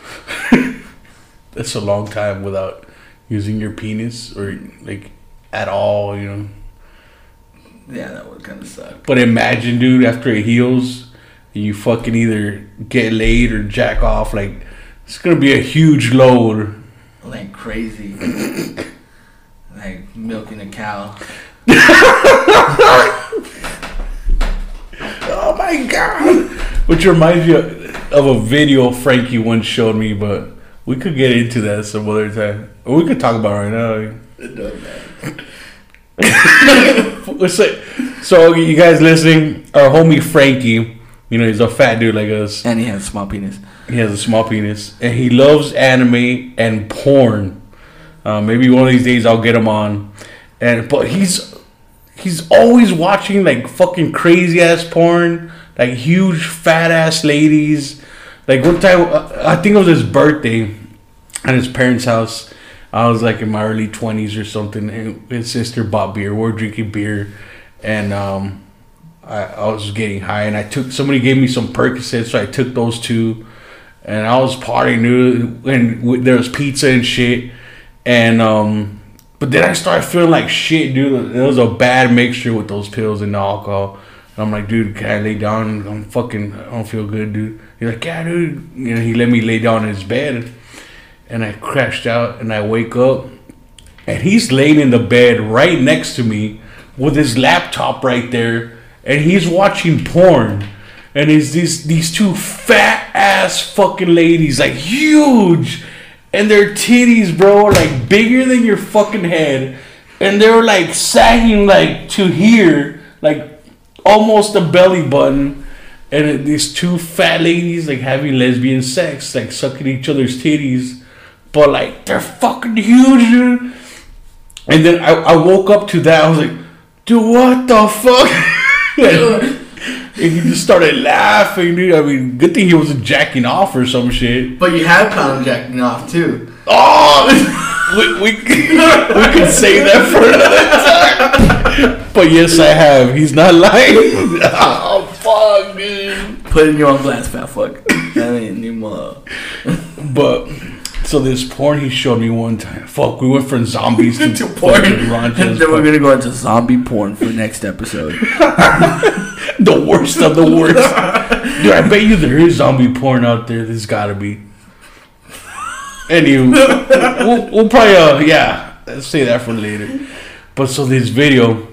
That's a long time without using your penis or like at all, you know. Yeah, that would kind of suck. But imagine, dude, after it heals, you fucking either get laid or jack off. Like it's gonna be a huge load. Like crazy. Like milking a cow. Oh my god! Which reminds me of a video Frankie once showed me, but we could get into that some other time. Or we could talk about it right now. It doesn't matter. So, you guys listening, our homie Frankie, you know, he's a fat dude like us. And he has a small penis. He has a small penis. And he loves anime and porn. Uh, maybe one of these days I'll get him on. And But he's... He's always watching like fucking crazy ass porn, like huge fat ass ladies. Like one time, I think it was his birthday at his parents' house. I was like in my early twenties or something. And his sister bought beer. We were drinking beer, and um, I, I was getting high. And I took somebody gave me some Percocet, so I took those two, and I was partying, dude. And there was pizza and shit, and um. But then I started feeling like shit, dude. It was a bad mixture with those pills and the alcohol. And I'm like, dude, can I lay down? I'm fucking, I don't feel good, dude. He's like, yeah, dude. You know, he let me lay down in his bed. And I crashed out and I wake up. And he's laying in the bed right next to me with his laptop right there. And he's watching porn. And it's these, these two fat ass fucking ladies, like huge. And their titties, bro, are like bigger than your fucking head. And they were like sagging like to here, like almost the belly button. And these two fat ladies like having lesbian sex, like sucking each other's titties. But like they're fucking huge, dude. And then I, I woke up to that. I was like, dude, what the fuck? And he just started laughing, dude. I mean, good thing he wasn't jacking off or some shit. But you have found him jacking off, too. Oh! We, we, we could save that for another time. But yes, I have. He's not lying. Oh, fuck, dude. Putting you on blast, fat fuck. That ain't new more. But, so this porn he showed me one time. Fuck, we went from zombies to, to porn. And then porn. We're going to go into zombie porn for next episode. The worst of the worst. Dude, I bet you there is zombie porn out there. There's gotta be. Anyway, we'll, we'll probably, uh, yeah, let's say that for later. But so this video,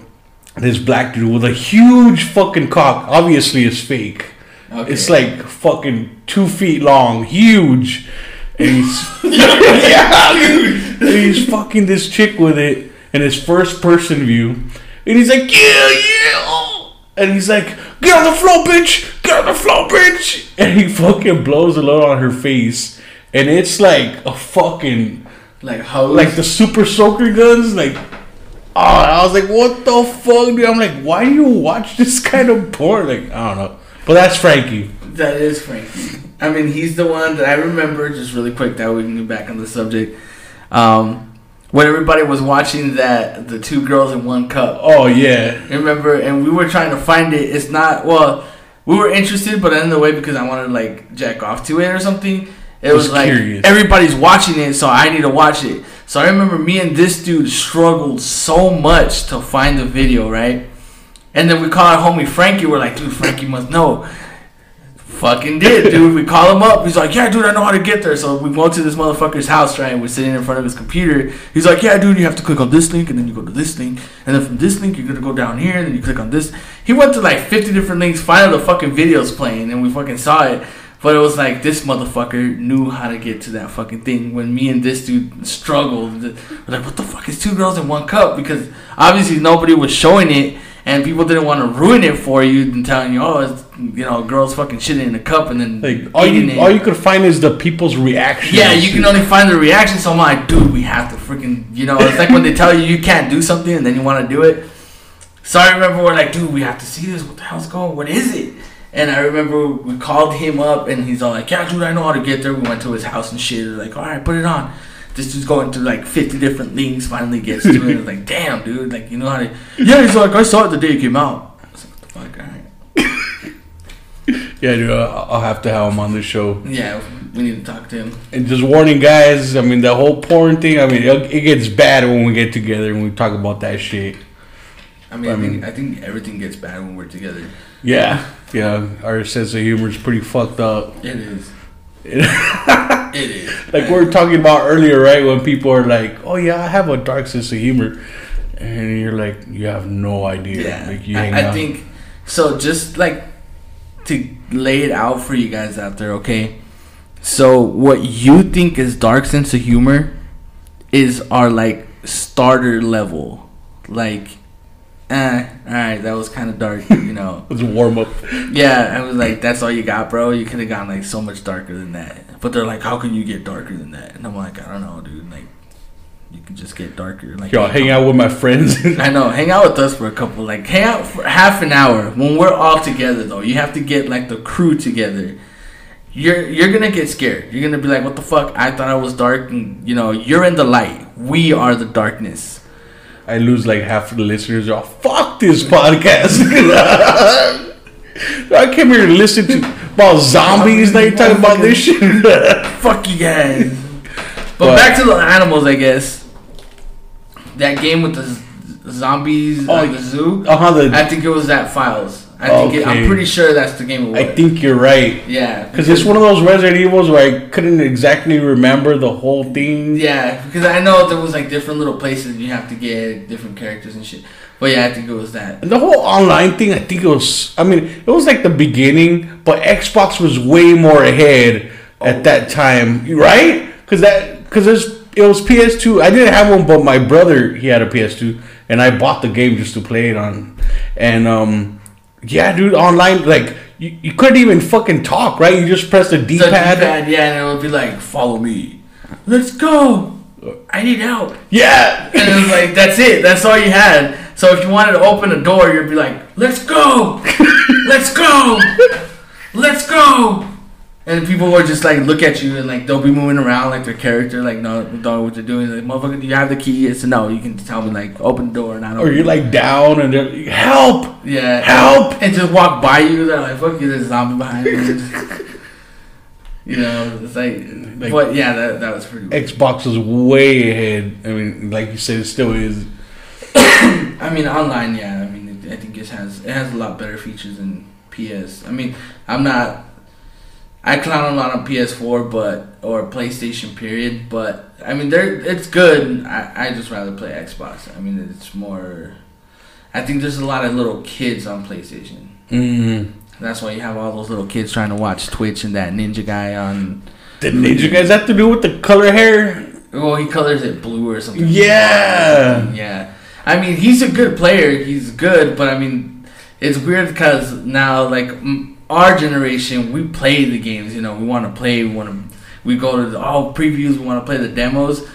this black dude with a huge fucking cock. Obviously, it's fake. Okay. It's like fucking two feet long, huge. And he's, yeah, dude. And he's fucking this chick with it in his first person view. And he's like, yeah, yeah. And he's like, get on the floor, bitch. Get on the floor, bitch. And he fucking blows a load on her face. And it's like a fucking... Like hose? Like the super soaker guns. Like, oh, I was like, what the fuck, dude? I'm like, why do you watch this kind of porn? Like, I don't know. But that's Frankie. That is Frankie. I mean, he's the one that I remember, just really quick, that we can get back on the subject. Um, when everybody was watching that, the two girls in one cup. Oh, yeah. Remember? And we were trying to find it. It's not, well, we were interested, but in the way because I wanted to, like, jack off to it or something. It was, was like, curious. Everybody's watching it, so I need to watch it. So I remember me and this dude struggled so much to find the video, right? And then we call our homie Frankie. We're like, dude, Frankie must know. Fucking did, dude. We call him up. He's like, yeah, dude, I know how to get there. So we go to this motherfucker's house, right? And we're sitting in front of his computer. He's like, yeah, dude, you have to click on this link, and then you go to this link. And then from this link, you're going to go down here, and then you click on this. He went to like fifty different links. Finally, the fucking video's playing, and we fucking saw it. But it was like, this motherfucker knew how to get to that fucking thing when me and this dude struggled. We're like, what the fuck is two girls in one cup? Because obviously nobody was showing it, and people didn't want to ruin it for you and telling you, oh, it's, you know, girls fucking shitting in a cup and then like, all eating you, it. All you could find is the people's reaction. Yeah, you can only find the reaction. So I'm like, dude, we have to freaking, you know, it's like when they tell you you can't do something and then you want to do it. So I remember we're like, dude, we have to see this. What the hell's going on? What is it? And I remember we called him up, and he's all like, yeah, dude, I know how to get there. We went to his house and shit. Like, all right, put it on. This dude's going through, like, fifty different links, finally gets to it. I was like, damn, dude. Like, you know how to... Yeah, he's like, I saw it the day it came out. I was like, what the fuck, all right. Yeah, dude, I'll have to have him on this show. Yeah, we need to talk to him. And just warning, guys, I mean, the whole porn thing, I mean, it gets bad when we get together and we talk about that shit. I mean, I, mean, I think everything gets bad when we're together. Yeah, yeah. Our sense of humor is pretty fucked up. It is. It is. Like we were talking about earlier, right? When people are like, "Oh yeah, I have a dark sense of humor," and you're like, "You have no idea." Yeah. Like, you hang I, I think so. Just like to lay it out for you guys out there, okay? So what you think is dark sense of humor is our like starter level, like. Uh, alright, that was kind of dark, you know. It was a warm-up. Yeah, I was like, that's all you got, bro? You could have gone, like, so much darker than that. But they're like, how can you get darker than that? And I'm like, I don't know, dude. Like, you can just get darker. Like, yo, hang out with my friends. I know. Hang out with us for a couple. Like, hang out for half an hour. When we're all together, though, you have to get, like, the crew together. You're you're going to get scared. You're going to be like, what the fuck? I thought I was dark. And, you know, you're in the light. We are the darkness. I lose like half of the listeners. Oh, fuck this podcast. I came here to listen to about zombies. Now you're talking about this shit. Fuck you guys. But, but back to the animals, I guess. That game with the zombies oh, at the zoo. Uh-huh, the, I think it was that Files. I think okay. it, I'm pretty sure that's the game. It was. I think you're right. Yeah, because it's one of those Resident Evils where I couldn't exactly remember the whole thing. Yeah, because I know there was like different little places you have to get different characters and shit. But yeah, I think it was that. And the whole online thing, I think it was. I mean, it was like the beginning, but Xbox was way more ahead oh. at that time, right? Because that because it was P S two. I didn't have one, but my brother he had a P S two, and I bought the game just to play it on, and um. Yeah, dude, online, like, you, you couldn't even fucking talk, right? You just press the D-pad. The D-pad, yeah, and it would be like, follow me. Let's go. I need help. Yeah. And it was like, that's it. That's all you had. So if you wanted to open a door, you'd be like, let's go. Let's go. Let's go. And people would just, like, look at you, and, like, they'll be moving around, like, their character, like, no, don't know what you're doing. Like, motherfucker, do you have the key? It's no. You can tell me, like, open the door, and I don't. Or you're, like, down, and they're like, help! Yeah. Help! And just walk by you, they're like, fuck you, there's a zombie behind you. You know, it's like, like but, yeah, that, that was pretty weird. Xbox was way ahead. I mean, like you said, it still is. I mean, online, yeah. I mean, it, I think it has, it has a lot better features than P S. I mean, I'm not... I clown a lot on P S four, but or PlayStation period, but I mean, they're it's good. I I just rather play Xbox. I mean, it's more. I think there's a lot of little kids on PlayStation. Mm-hmm. That's why you have all those little kids trying to watch Twitch and that ninja guy on... The ninja guy, is that to do with the color hair? Well, he colors it blue or something. Yeah. Yeah. I mean, he's a good player. He's good. But, I mean, it's weird because now, like, our generation, we play the games. You know, we want to play. We want to... We go to the, all previews. We want to play the demos.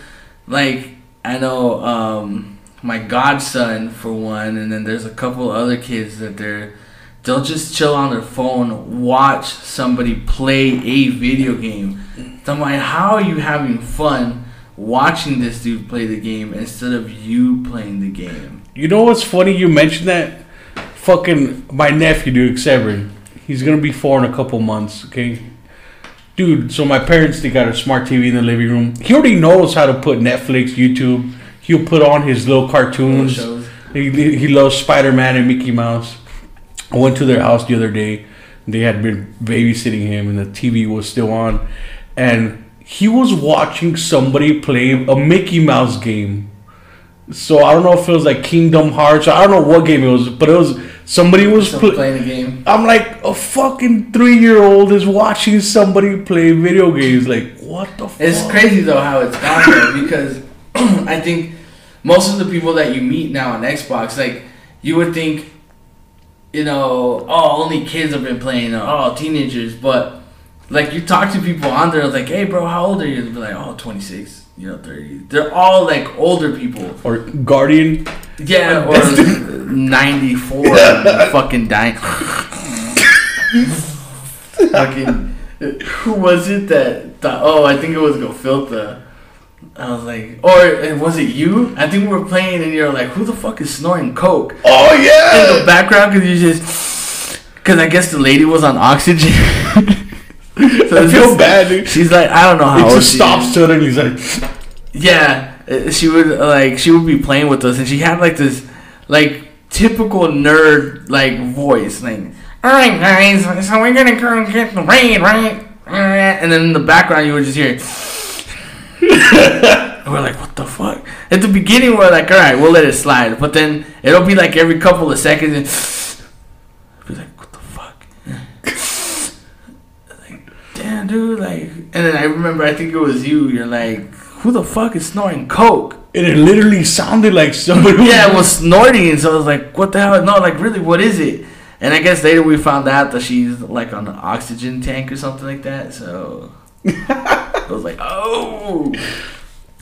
Like, I know um, my godson, for one, and then there's a couple other kids that they're... They'll just chill on their phone, watch somebody play a video game. So I'm like, how are you having fun watching this dude play the game instead of you playing the game? You know what's funny? You mentioned that. Fucking my nephew, dude, Xavier. He's going to be four in a couple months, okay? Dude, so my parents, they got a smart T V in the living room. He already knows how to put Netflix, YouTube. He'll put on his little cartoons. Little he, he loves Spider-Man and Mickey Mouse. I went to their house the other day. They had been babysitting him, and the T V was still on. And he was watching somebody play a Mickey Mouse game. So I don't know if it was like Kingdom Hearts. I don't know what game it was, but it was somebody was pl- playing the game. I'm like, a fucking three-year-old is watching somebody play video games. Like, what the fuck? It's crazy, though, how it's gone there because I think most of the people that you meet now on Xbox, like, you would think, you know, oh, only kids have been playing, or, oh, teenagers, but, like, you talk to people on there, like, hey, bro, how old are you? They'll be like, oh, twenty-six, you know, thirty. They're all, like, older people. Or Guardian. Yeah, or ninety-four, fucking dying. Fucking, who was it that thought, oh, I think it was Gofilta. I was like, or was it you? I think we were playing and you're like, who the fuck is snoring coke? Oh, yeah! In the background, because you just... Because I guess the lady was on oxygen. So I feel just, bad, dude. She's like, I don't know how it old she stops is. To her and he's like... Yeah, she would, like, she would be playing with us and she had, like, this, like, typical nerd, like, voice. Like, alright, guys, so we're gonna go and get the raid, right? And then in the background, you would just hear... We're like, what the fuck? At the beginning, we're like, all right, we'll let it slide. But then it'll be like every couple of seconds, and we're like, what the fuck? Like, damn, dude. Like, and then I remember, I think it was you. You're like, who the fuck is snorting coke? And it literally sounded like somebody. Yeah, it was snorting, and so I was like, what the hell? No, like, really, what is it? And I guess later we found out that she's like on an oxygen tank or something like that. So. I was like, oh.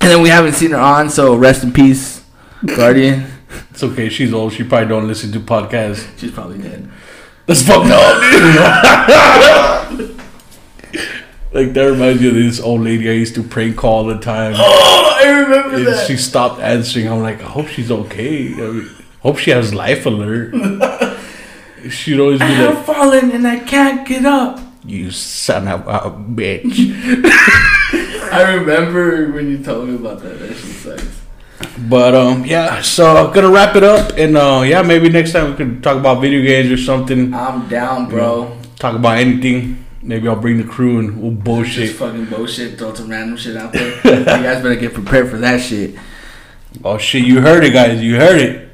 And then we haven't seen her on, so rest in peace, Guardian. It's okay, she's old. She probably don't listen to podcasts. She's probably dead. That's fucked up, dude. Like, that reminds me of this old lady I used to prank call all the time. Oh, I remember and that. She stopped answering. I'm like, I hope she's okay. I mean, hope she has life alert. She'd always be I like, have fallen and I can't get up. You son of a bitch. I remember when you told me about that. That shit sucks. But, um, yeah, so I'm going to wrap it up. And, uh, yeah, maybe next time we can talk about video games or something. I'm down, bro. You know, talk about anything. Maybe I'll bring the crew and we'll bullshit. Just fucking bullshit. Throw some random shit out there. You guys better get prepared for that shit. Oh, shit. You heard it, guys. You heard it.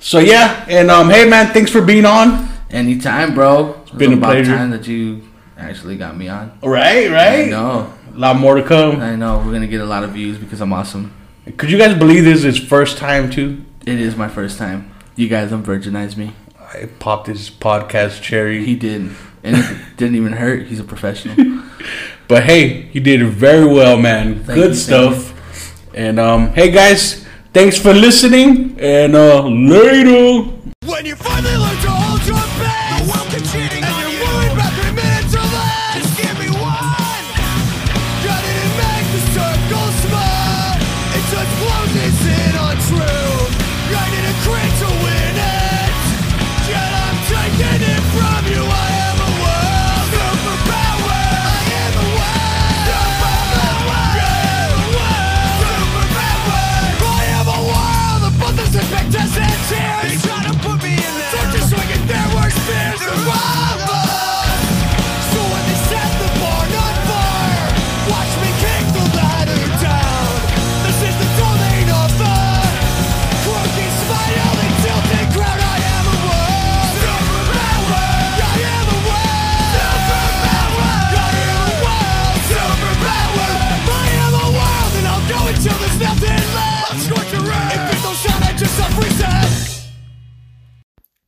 So, yeah. And, um, hey, man, thanks for being on. Anytime, bro. It's been about a pleasure. Time that you actually got me on. Right, right. I know. A lot more to come. I know. We're gonna get a lot of views because I'm awesome. Could you guys believe this is first time too? It is my first time. You guys unvirginized me. I popped his podcast cherry. He did, and it didn't even hurt. He's a professional. But hey, you did very well, man. Thank Good you, stuff. And um, hey guys, thanks for listening. And uh, later. When you finally learn to hold your back, the world can cheat. They try to put me in there. Torture swinging.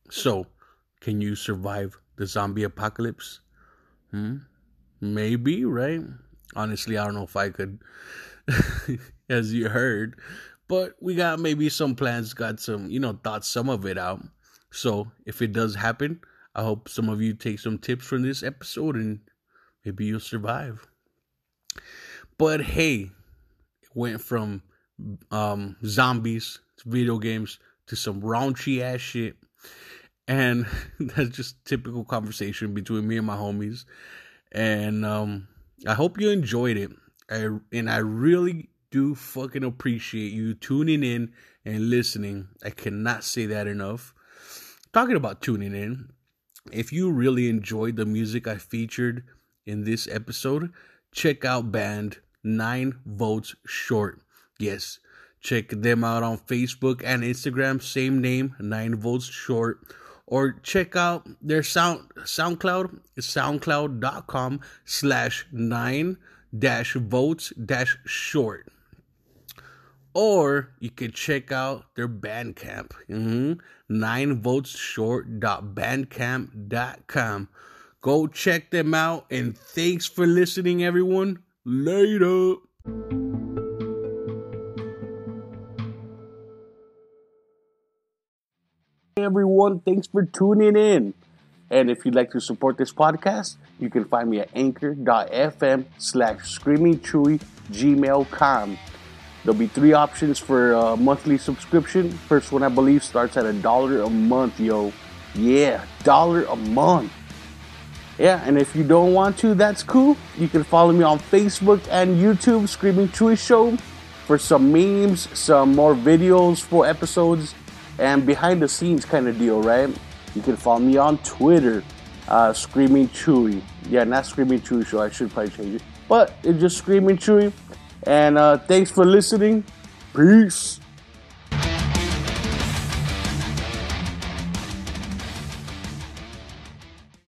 So, can you survive the zombie apocalypse? Hmm? Maybe, right? Honestly, I don't know if I could, as you heard. But we got maybe some plans, got some, you know, thought some of it out. So, if it does happen, I hope some of you take some tips from this episode and maybe you'll survive. But hey, it went from um, zombies to video games to some raunchy ass shit. And that's just typical conversation between me and my homies. And um, I hope you enjoyed it. I, and I really do fucking appreciate you tuning in and listening. I cannot say that enough. Talking about tuning in, if you really enjoyed the music I featured in this episode, check out band Nine Votes Short. Yes, check them out on Facebook and Instagram. Same name, Nine Votes Short. Or check out their sound SoundCloud. It's soundcloud.com slash nine dash votes dash short. Or you can check out their Bandcamp. Mm-hmm. nine votes short dot bandcamp dot com. Go check them out. And thanks for listening, everyone. Later. Hey, everyone. Thanks for tuning in. And if you'd like to support this podcast, you can find me at anchor.fm slash screamingchewy gmail.com. There'll be three options for a monthly subscription. First one, I believe, starts at a dollar a month, yo. Yeah, dollar a month. Yeah, and if you don't want to, that's cool. You can follow me on Facebook and YouTube, Screaming Chewy Show, for some memes, some more videos, full episodes, and behind-the-scenes kind of deal, right? You can follow me on Twitter, uh, Screaming Chewy. Yeah, not Screaming Chewy Show. I should probably change it. But it's just Screaming Chewy. And uh, thanks for listening. Peace.